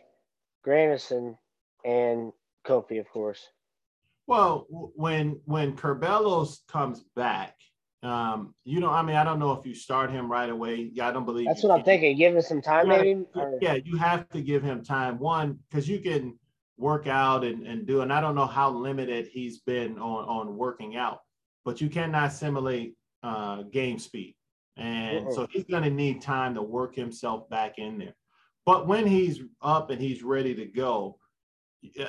Grandison, and Kofi, of course? Well, when when Curbelo comes back, um, you know, I mean, I don't know if you start him right away. Yeah, I don't believe that's what can. I'm thinking. Give him some time, gotta, maybe? Or? Yeah, you have to give him time, one, because you can – work out and, and do, and I don't know how limited he's been on, on working out, but you cannot simulate uh, game speed. And uh-oh. So he's going to need time to work himself back in there. But when he's up and he's ready to go,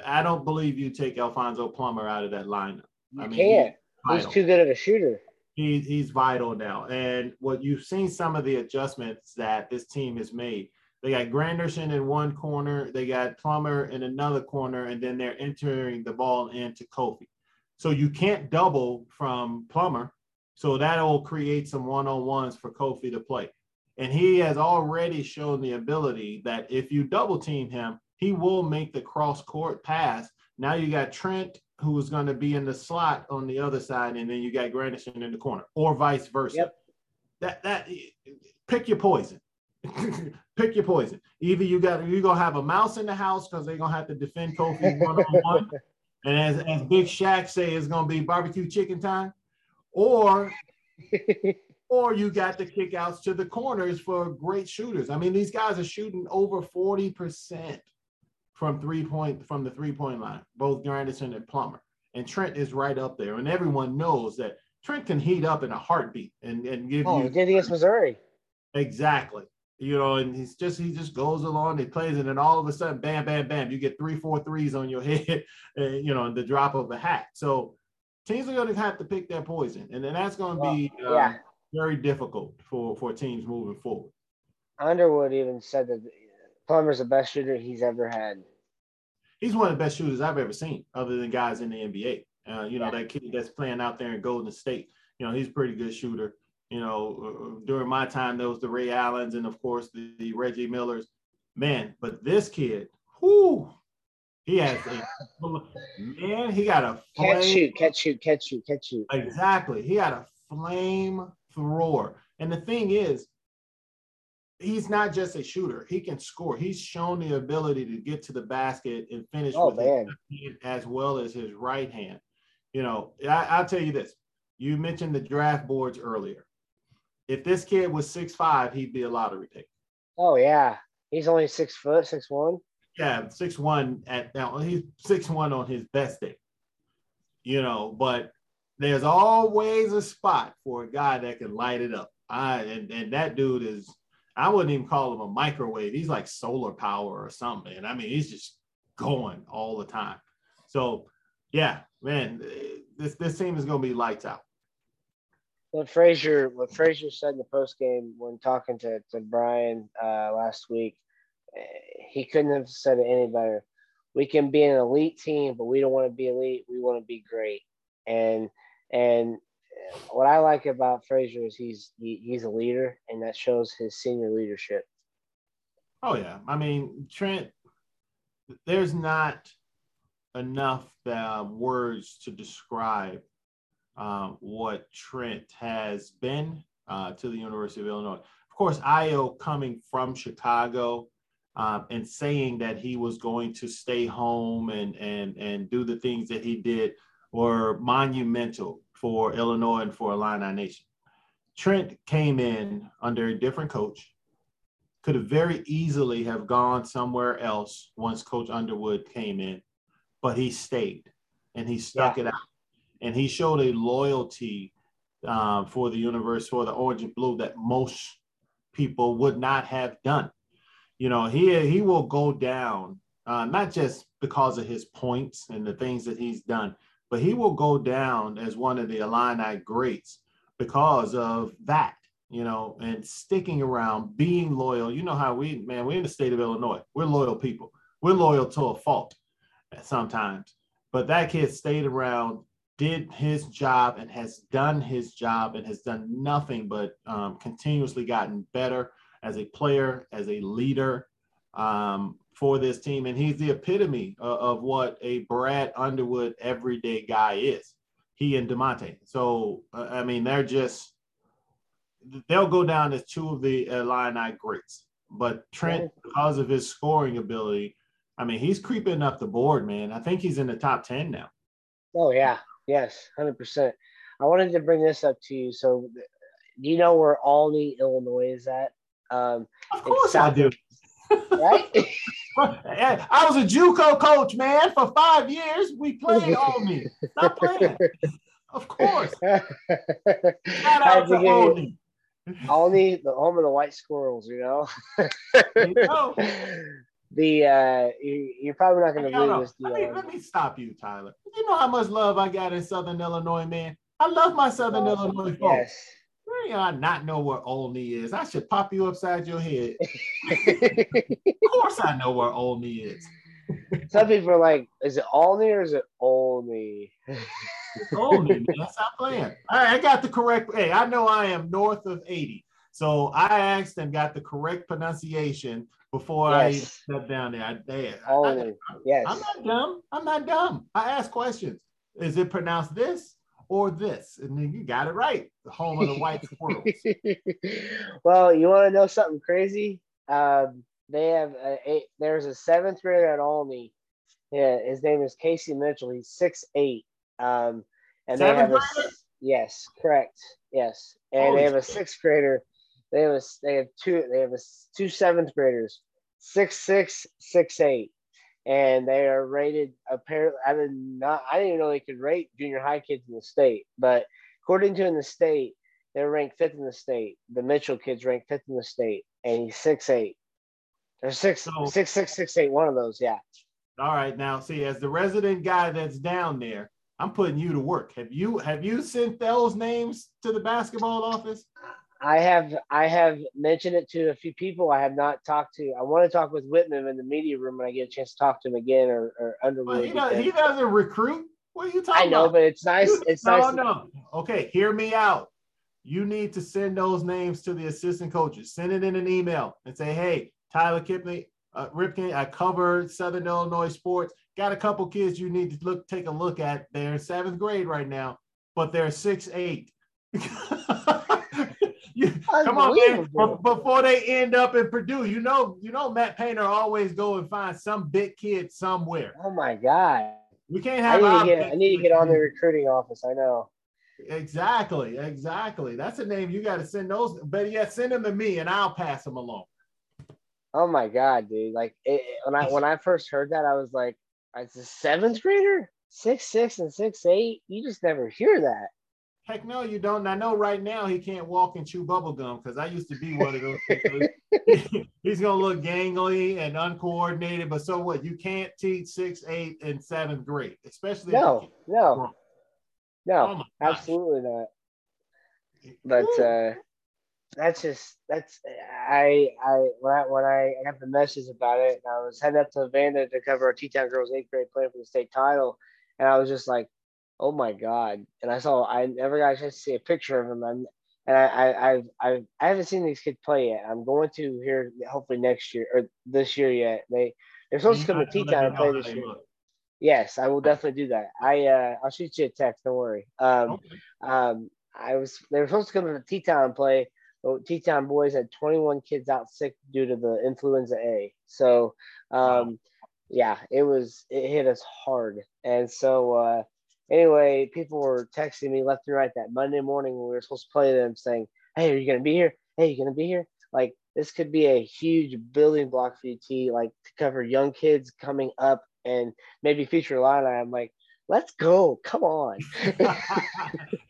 I don't believe you take Alphonso Plummer out of that lineup. You I mean, can't. He's, he's too good of a shooter. He, he's vital now. And what you've seen, some of the adjustments that this team has made. They got Grandison in one corner. They got Plummer in another corner, and then they're entering the ball into Kofi. So you can't double from Plummer. So that'll create some one-on-ones for Kofi to play. And he has already shown the ability that if you double team him, he will make the cross-court pass. Now you got Trent, who's going to be in the slot on the other side, and then you got Grandison in the corner, or vice versa. Yep. That that pick your poison. Pick your poison. Either you got you're gonna have a mouse in the house because they're gonna have to defend Kofi one on one, and as, as Big Shaq say, it's gonna be barbecue chicken time, or or you got the kickouts to the corners for great shooters. I mean, these guys are shooting over forty percent from three point from the three point line. Both Grandison and Plummer, and Trent is right up there, and everyone knows that Trent can heat up in a heartbeat and and give oh, you. Oh, did against Missouri. Exactly. You know, and he's just he just goes along, he plays it, and all of a sudden, bam, bam, bam, you get three, four threes on your head, and, you know, in the drop of a hat. So teams are going to have to pick their poison, and then that's going to well, be um, yeah. very difficult for, for teams moving forward. Underwood even said that Plummer's the best shooter he's ever had. He's one of the best shooters I've ever seen, other than guys in the N B A. Uh, you yeah. know, that kid that's playing out there in Golden State, you know, he's a pretty good shooter. You know, during my time, there was the Ray Allens and, of course, the, the Reggie Millers. Man, but this kid, whoo, he has a – man, he got a flame. Catch shoot, catch shoot, catch shoot, catch shoot. Exactly. He got a flame thrower. And the thing is, he's not just a shooter. He can score. He's shown the ability to get to the basket and finish oh, with man. his hand as well as his right hand. You know, I, I'll tell you this. You mentioned the draft boards earlier. If this kid was six five, he'd be a lottery pick. Oh yeah, he's only six foot, six one. Yeah, six one at now. He's six one on his best day. You know, but there's always a spot for a guy that can light it up. I and, and that dude is, I wouldn't even call him a microwave. He's like solar power or something. And I mean, he's just going all the time. So yeah, man, this this team is gonna be lights out. What Frazier, what Frazier said in the postgame when talking to, to Brian uh, last week, he couldn't have said it any better. We can be an elite team, but we don't want to be elite. We want to be great. And and what I like about Frazier is he's he, he's a leader, and that shows his senior leadership. Oh, yeah. I mean, Trent, there's not enough uh, words to describe uh, what Trent has been uh, to the University of Illinois. Of course, Io coming from Chicago uh, and saying that he was going to stay home and, and, and do the things that he did were monumental for Illinois and for Illini Nation. Trent came in under a different coach, could have very easily have gone somewhere else once Coach Underwood came in, but he stayed and he stuck yeah. it out. And he showed a loyalty uh, for the universe, for the orange and blue, that most people would not have done. You know, he, he will go down, uh, not just because of his points and the things that he's done, but he will go down as one of the Illini greats because of that, you know, and sticking around, being loyal. You know how we, man, we're in the state of Illinois. We're loyal people. We're loyal to a fault sometimes. But that kid stayed around, did his job, and has done his job, and has done nothing but um, continuously gotten better as a player, as a leader um, for this team. And he's the epitome of, of what a Brad Underwood everyday guy is, he and Da'Monte. So, uh, I mean, they're just – they'll go down as two of the Illini greats. But Trent, because of his scoring ability, I mean, he's creeping up the board, man. I think he's in the top ten now. Oh, yeah. Yes, one hundred percent. I wanted to bring this up to you. So, do you know where Alney, Illinois is at? Um, of course I do. Right? I was a JUCO coach, man, for five years. We played Alney. Stop playing. Of course. Shout out to Alney. Alney, the home of the White Squirrels, you know? You know. The uh, you, you're probably not going to believe this. Let me, let me stop you, Tyler. You know how much love I got in Southern Illinois, man. I love my Southern oh, Illinois folks. Yes. Where do I not know where Olney is? I should pop you upside your head. Of course, I know where Olney is. Some people are like, "Is it Olney or is it Olney?" It's Olney, man. Stop playing. All right, I got the correct. Hey, I know I am north of eighty, so I asked and got the correct pronunciation. Before yes. I step down there, I, I, I, I, yes. I'm not dumb. I'm not dumb. I ask questions. Is it pronounced this or this? And then you got it right. The home of the white squirrels. Well, you want to know something crazy? Um, they have a, a, there's a seventh grader at Alney. Yeah, his name is Casey Mitchell. He's six eight. Um, and seventh they have grader? A, yes, correct. Yes, and Holy they have a sixth grader. They have a, they have two they have a, two seventh graders, six six six eight, and they are rated apparently. I did not I didn't even know they could rate junior high kids in the state, but according to in the state, they're ranked fifth in the state. The Mitchell kids ranked fifth in the state, and he's six eight. Or six so, six six six eight. One of those, yeah. All right, now see, as the resident guy that's down there, I'm putting you to work. Have you have you sent those names to the basketball office? I have I have mentioned it to a few people. I have not talked to. I want to talk with Whitman in the media room when I get a chance to talk to him again, or, or Underwood. Well, he, does, he doesn't recruit. What are you talking about? I know, about? But it's nice. It's no, nice. No, no. Okay, hear me out. You need to send those names to the assistant coaches. Send it in an email and say, hey, Tyler Kipney, uh, Repking, I cover Southern Illinois sports. Got a couple kids you need to look take a look at. They're in seventh grade right now, but they're six eight. Come on, man. Before they end up in Purdue, you know, you know, Matt Painter always go and find some big kid somewhere. Oh my God, we can't have. I need, to get, I need to get on the recruiting office. I know. Exactly, exactly. That's a name you got to send those. But yeah, send them to me, and I'll pass them along. Oh my God, dude! Like it, when I when I first heard that, I was like, "It's a seventh grader, six six and six eight. You just never hear that." Heck no, you don't. And I know right now he can't walk and chew bubble gum because I used to be one of those people. He's going to look gangly and uncoordinated, but so what? You can't teach six, eight, and seventh grade, especially. No, no, no, oh absolutely not. But uh, that's just, that's, I, I, when I, when I got the message about it, and I was heading up to Havana to cover our T-Town girls eighth grade playing for the state title. And I was just like, oh my God! And I saw I never got a chance to see a picture of him, I'm, and I I I've, I've, I haven't seen these kids play yet. I'm going to here hopefully next year or this year yet. They They're supposed to come to T-Town and play this year. Yes, I will definitely do that. I uh, I'll shoot you a text. Don't worry. Um, okay. um, I was they were supposed to come to T-Town and play. But T-Town boys had twenty-one kids out sick due to the influenza A. So, um, yeah, it was it hit us hard. And so, uh, anyway, people were texting me left and right that Monday morning when we were supposed to play them, saying, "Hey, are you gonna be here? Hey, are you gonna be here?" Like, this could be a huge building block for U T, like to cover young kids coming up. And maybe feature Illini. I'm like, let's go. Come on.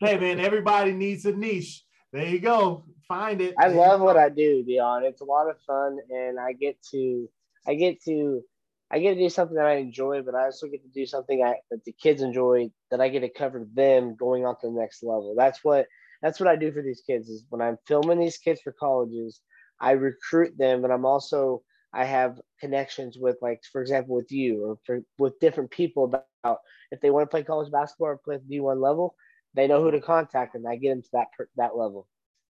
Hey, man, everybody needs a niche. There you go. Find it. I there love what I do, Dion. It's a lot of fun. And I get to, I get to, I get to do something that I enjoy, but I also get to do something I, that the kids enjoy, that I get to cover them going on to the next level. That's what, that's what I do for these kids is when I'm filming these kids for colleges, I recruit them, but I'm also, I have connections with, like, for example, with you or for, with different people about if they want to play college basketball or play at the D one level, they know who to contact, and I get them to that that level.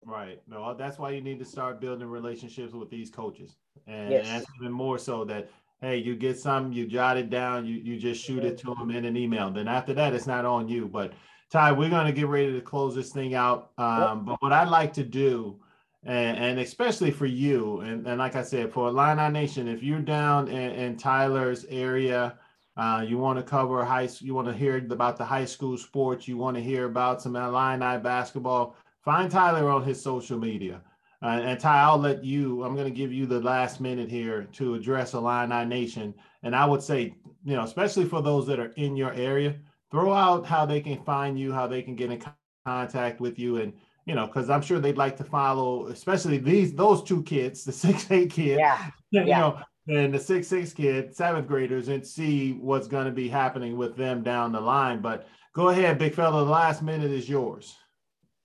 Right. No, that's why you need to start building relationships with these coaches. And yes. That's even more so that, hey, you get some, you jot it down, you, you just shoot it to them in an email. Then after that, it's not on you. But, Ty, we're going to get ready to close this thing out. Um, yep. But what I'd like to do, And, and especially for you, and, and like I said, for Illini Nation, if you're down in, in Tyler's area, uh, you want to cover high, you want to hear about the high school sports, you want to hear about some Illini basketball, find Tyler on his social media. Uh, and Ty, I'll let you, I'm going to give you the last minute here to address Illini Nation. And I would say, you know, especially for those that are in your area, throw out how they can find you, how they can get in contact with you, and you know, because I'm sure they'd like to follow, especially these those two kids, the six eight kid, yeah, you yeah. know, and the six six kid, seventh graders, and see what's going to be happening with them down the line. But go ahead, big fella. The last minute is yours.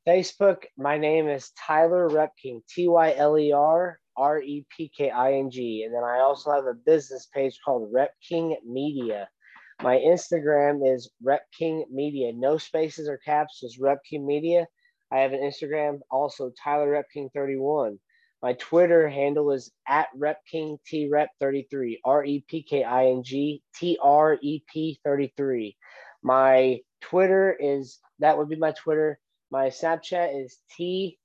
Facebook. My name is Tyler Repking. T y l e r r e p k i n g. And then I also have a business page called Repking Media. My Instagram is Repking Media. No spaces or caps. Just Repking Media. I have an Instagram, also Tyler Repking thirty-one. My Twitter handle is at Repking T-Rep thirty-three, R E P K I N G T R E P thirty-three. My Twitter is, that would be my Twitter. My Snapchat is T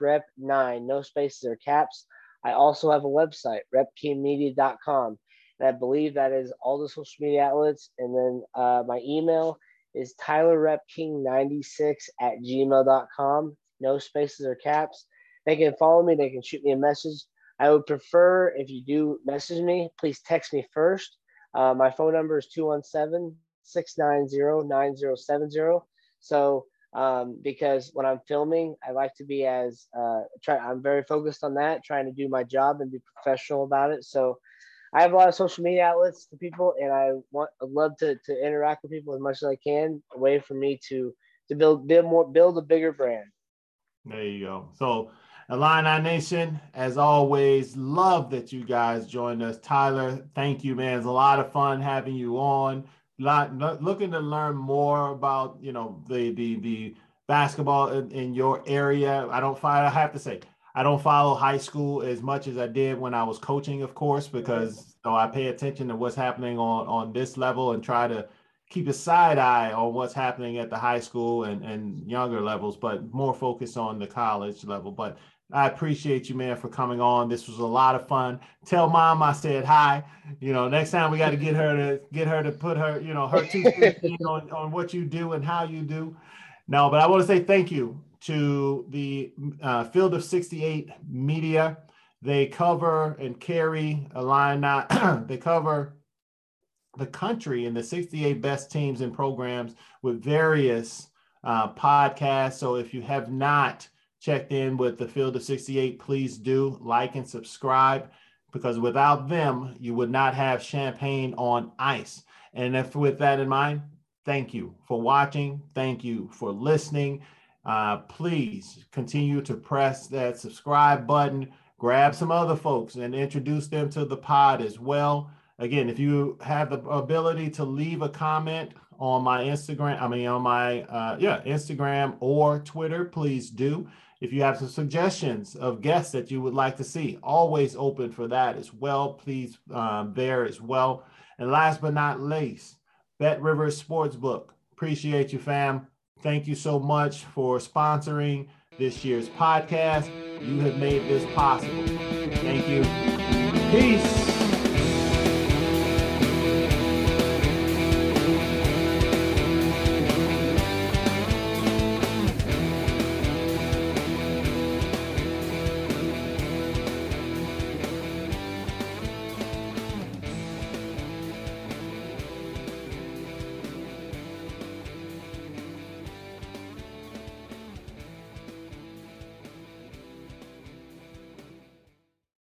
Rep nine, no spaces or caps. I also have a website, repking media dot com. And I believe that is all the social media outlets. And then uh, my email is Tyler Repking ninety-six at gmail dot com. No spaces or caps. They can follow me. They can shoot me a message. I would prefer if you do message me, please text me first. Uh, my phone number is two one seven, six nine zero, nine zero seven zero. So um, because when I'm filming, I like to be as, uh, try, I'm very focused on that, trying to do my job and be professional about it. So I have a lot of social media outlets to people, and I want I love to, to interact with people as much as I can. A way for me to to build build more build a bigger brand. There you go. So, Illini Nation, as always, love that you guys joined us. Tyler, thank you, man. It's a lot of fun having you on. Lot looking to learn more about you know the the the basketball in, in your area. I don't find I have to say. I don't follow high school as much as I did when I was coaching, of course, because so I pay attention to what's happening on, on this level and try to keep a side eye on what's happening at the high school and, and younger levels, but more focused on the college level. But I appreciate you, man, for coming on. This was a lot of fun. Tell mom I said hi. You know, next time we got to get her to get her to put her, you know, her two cents on, on what you do and how you do. No, but I want to say thank you to the uh, Field of sixty-eight Media. They cover and carry Illini. They cover the country and the sixty-eight best teams and programs with various uh, podcasts. So if you have not checked in with the Field of sixty-eight, please do like and subscribe, because without them, you would not have Champagne on Ice. And if with that in mind, thank you for watching. Thank you for listening. Uh, please continue to press that subscribe button, grab some other folks and introduce them to the pod as well. Again, if you have the ability to leave a comment on my Instagram, I mean, on my, uh, yeah, Instagram or Twitter, please do. If you have some suggestions of guests that you would like to see, always open for that as well. Please um, there as well. And last but not least, Bet Rivers Sportsbook. Appreciate you, fam. Thank you so much for sponsoring this year's podcast. You have made this possible. Thank you. Peace.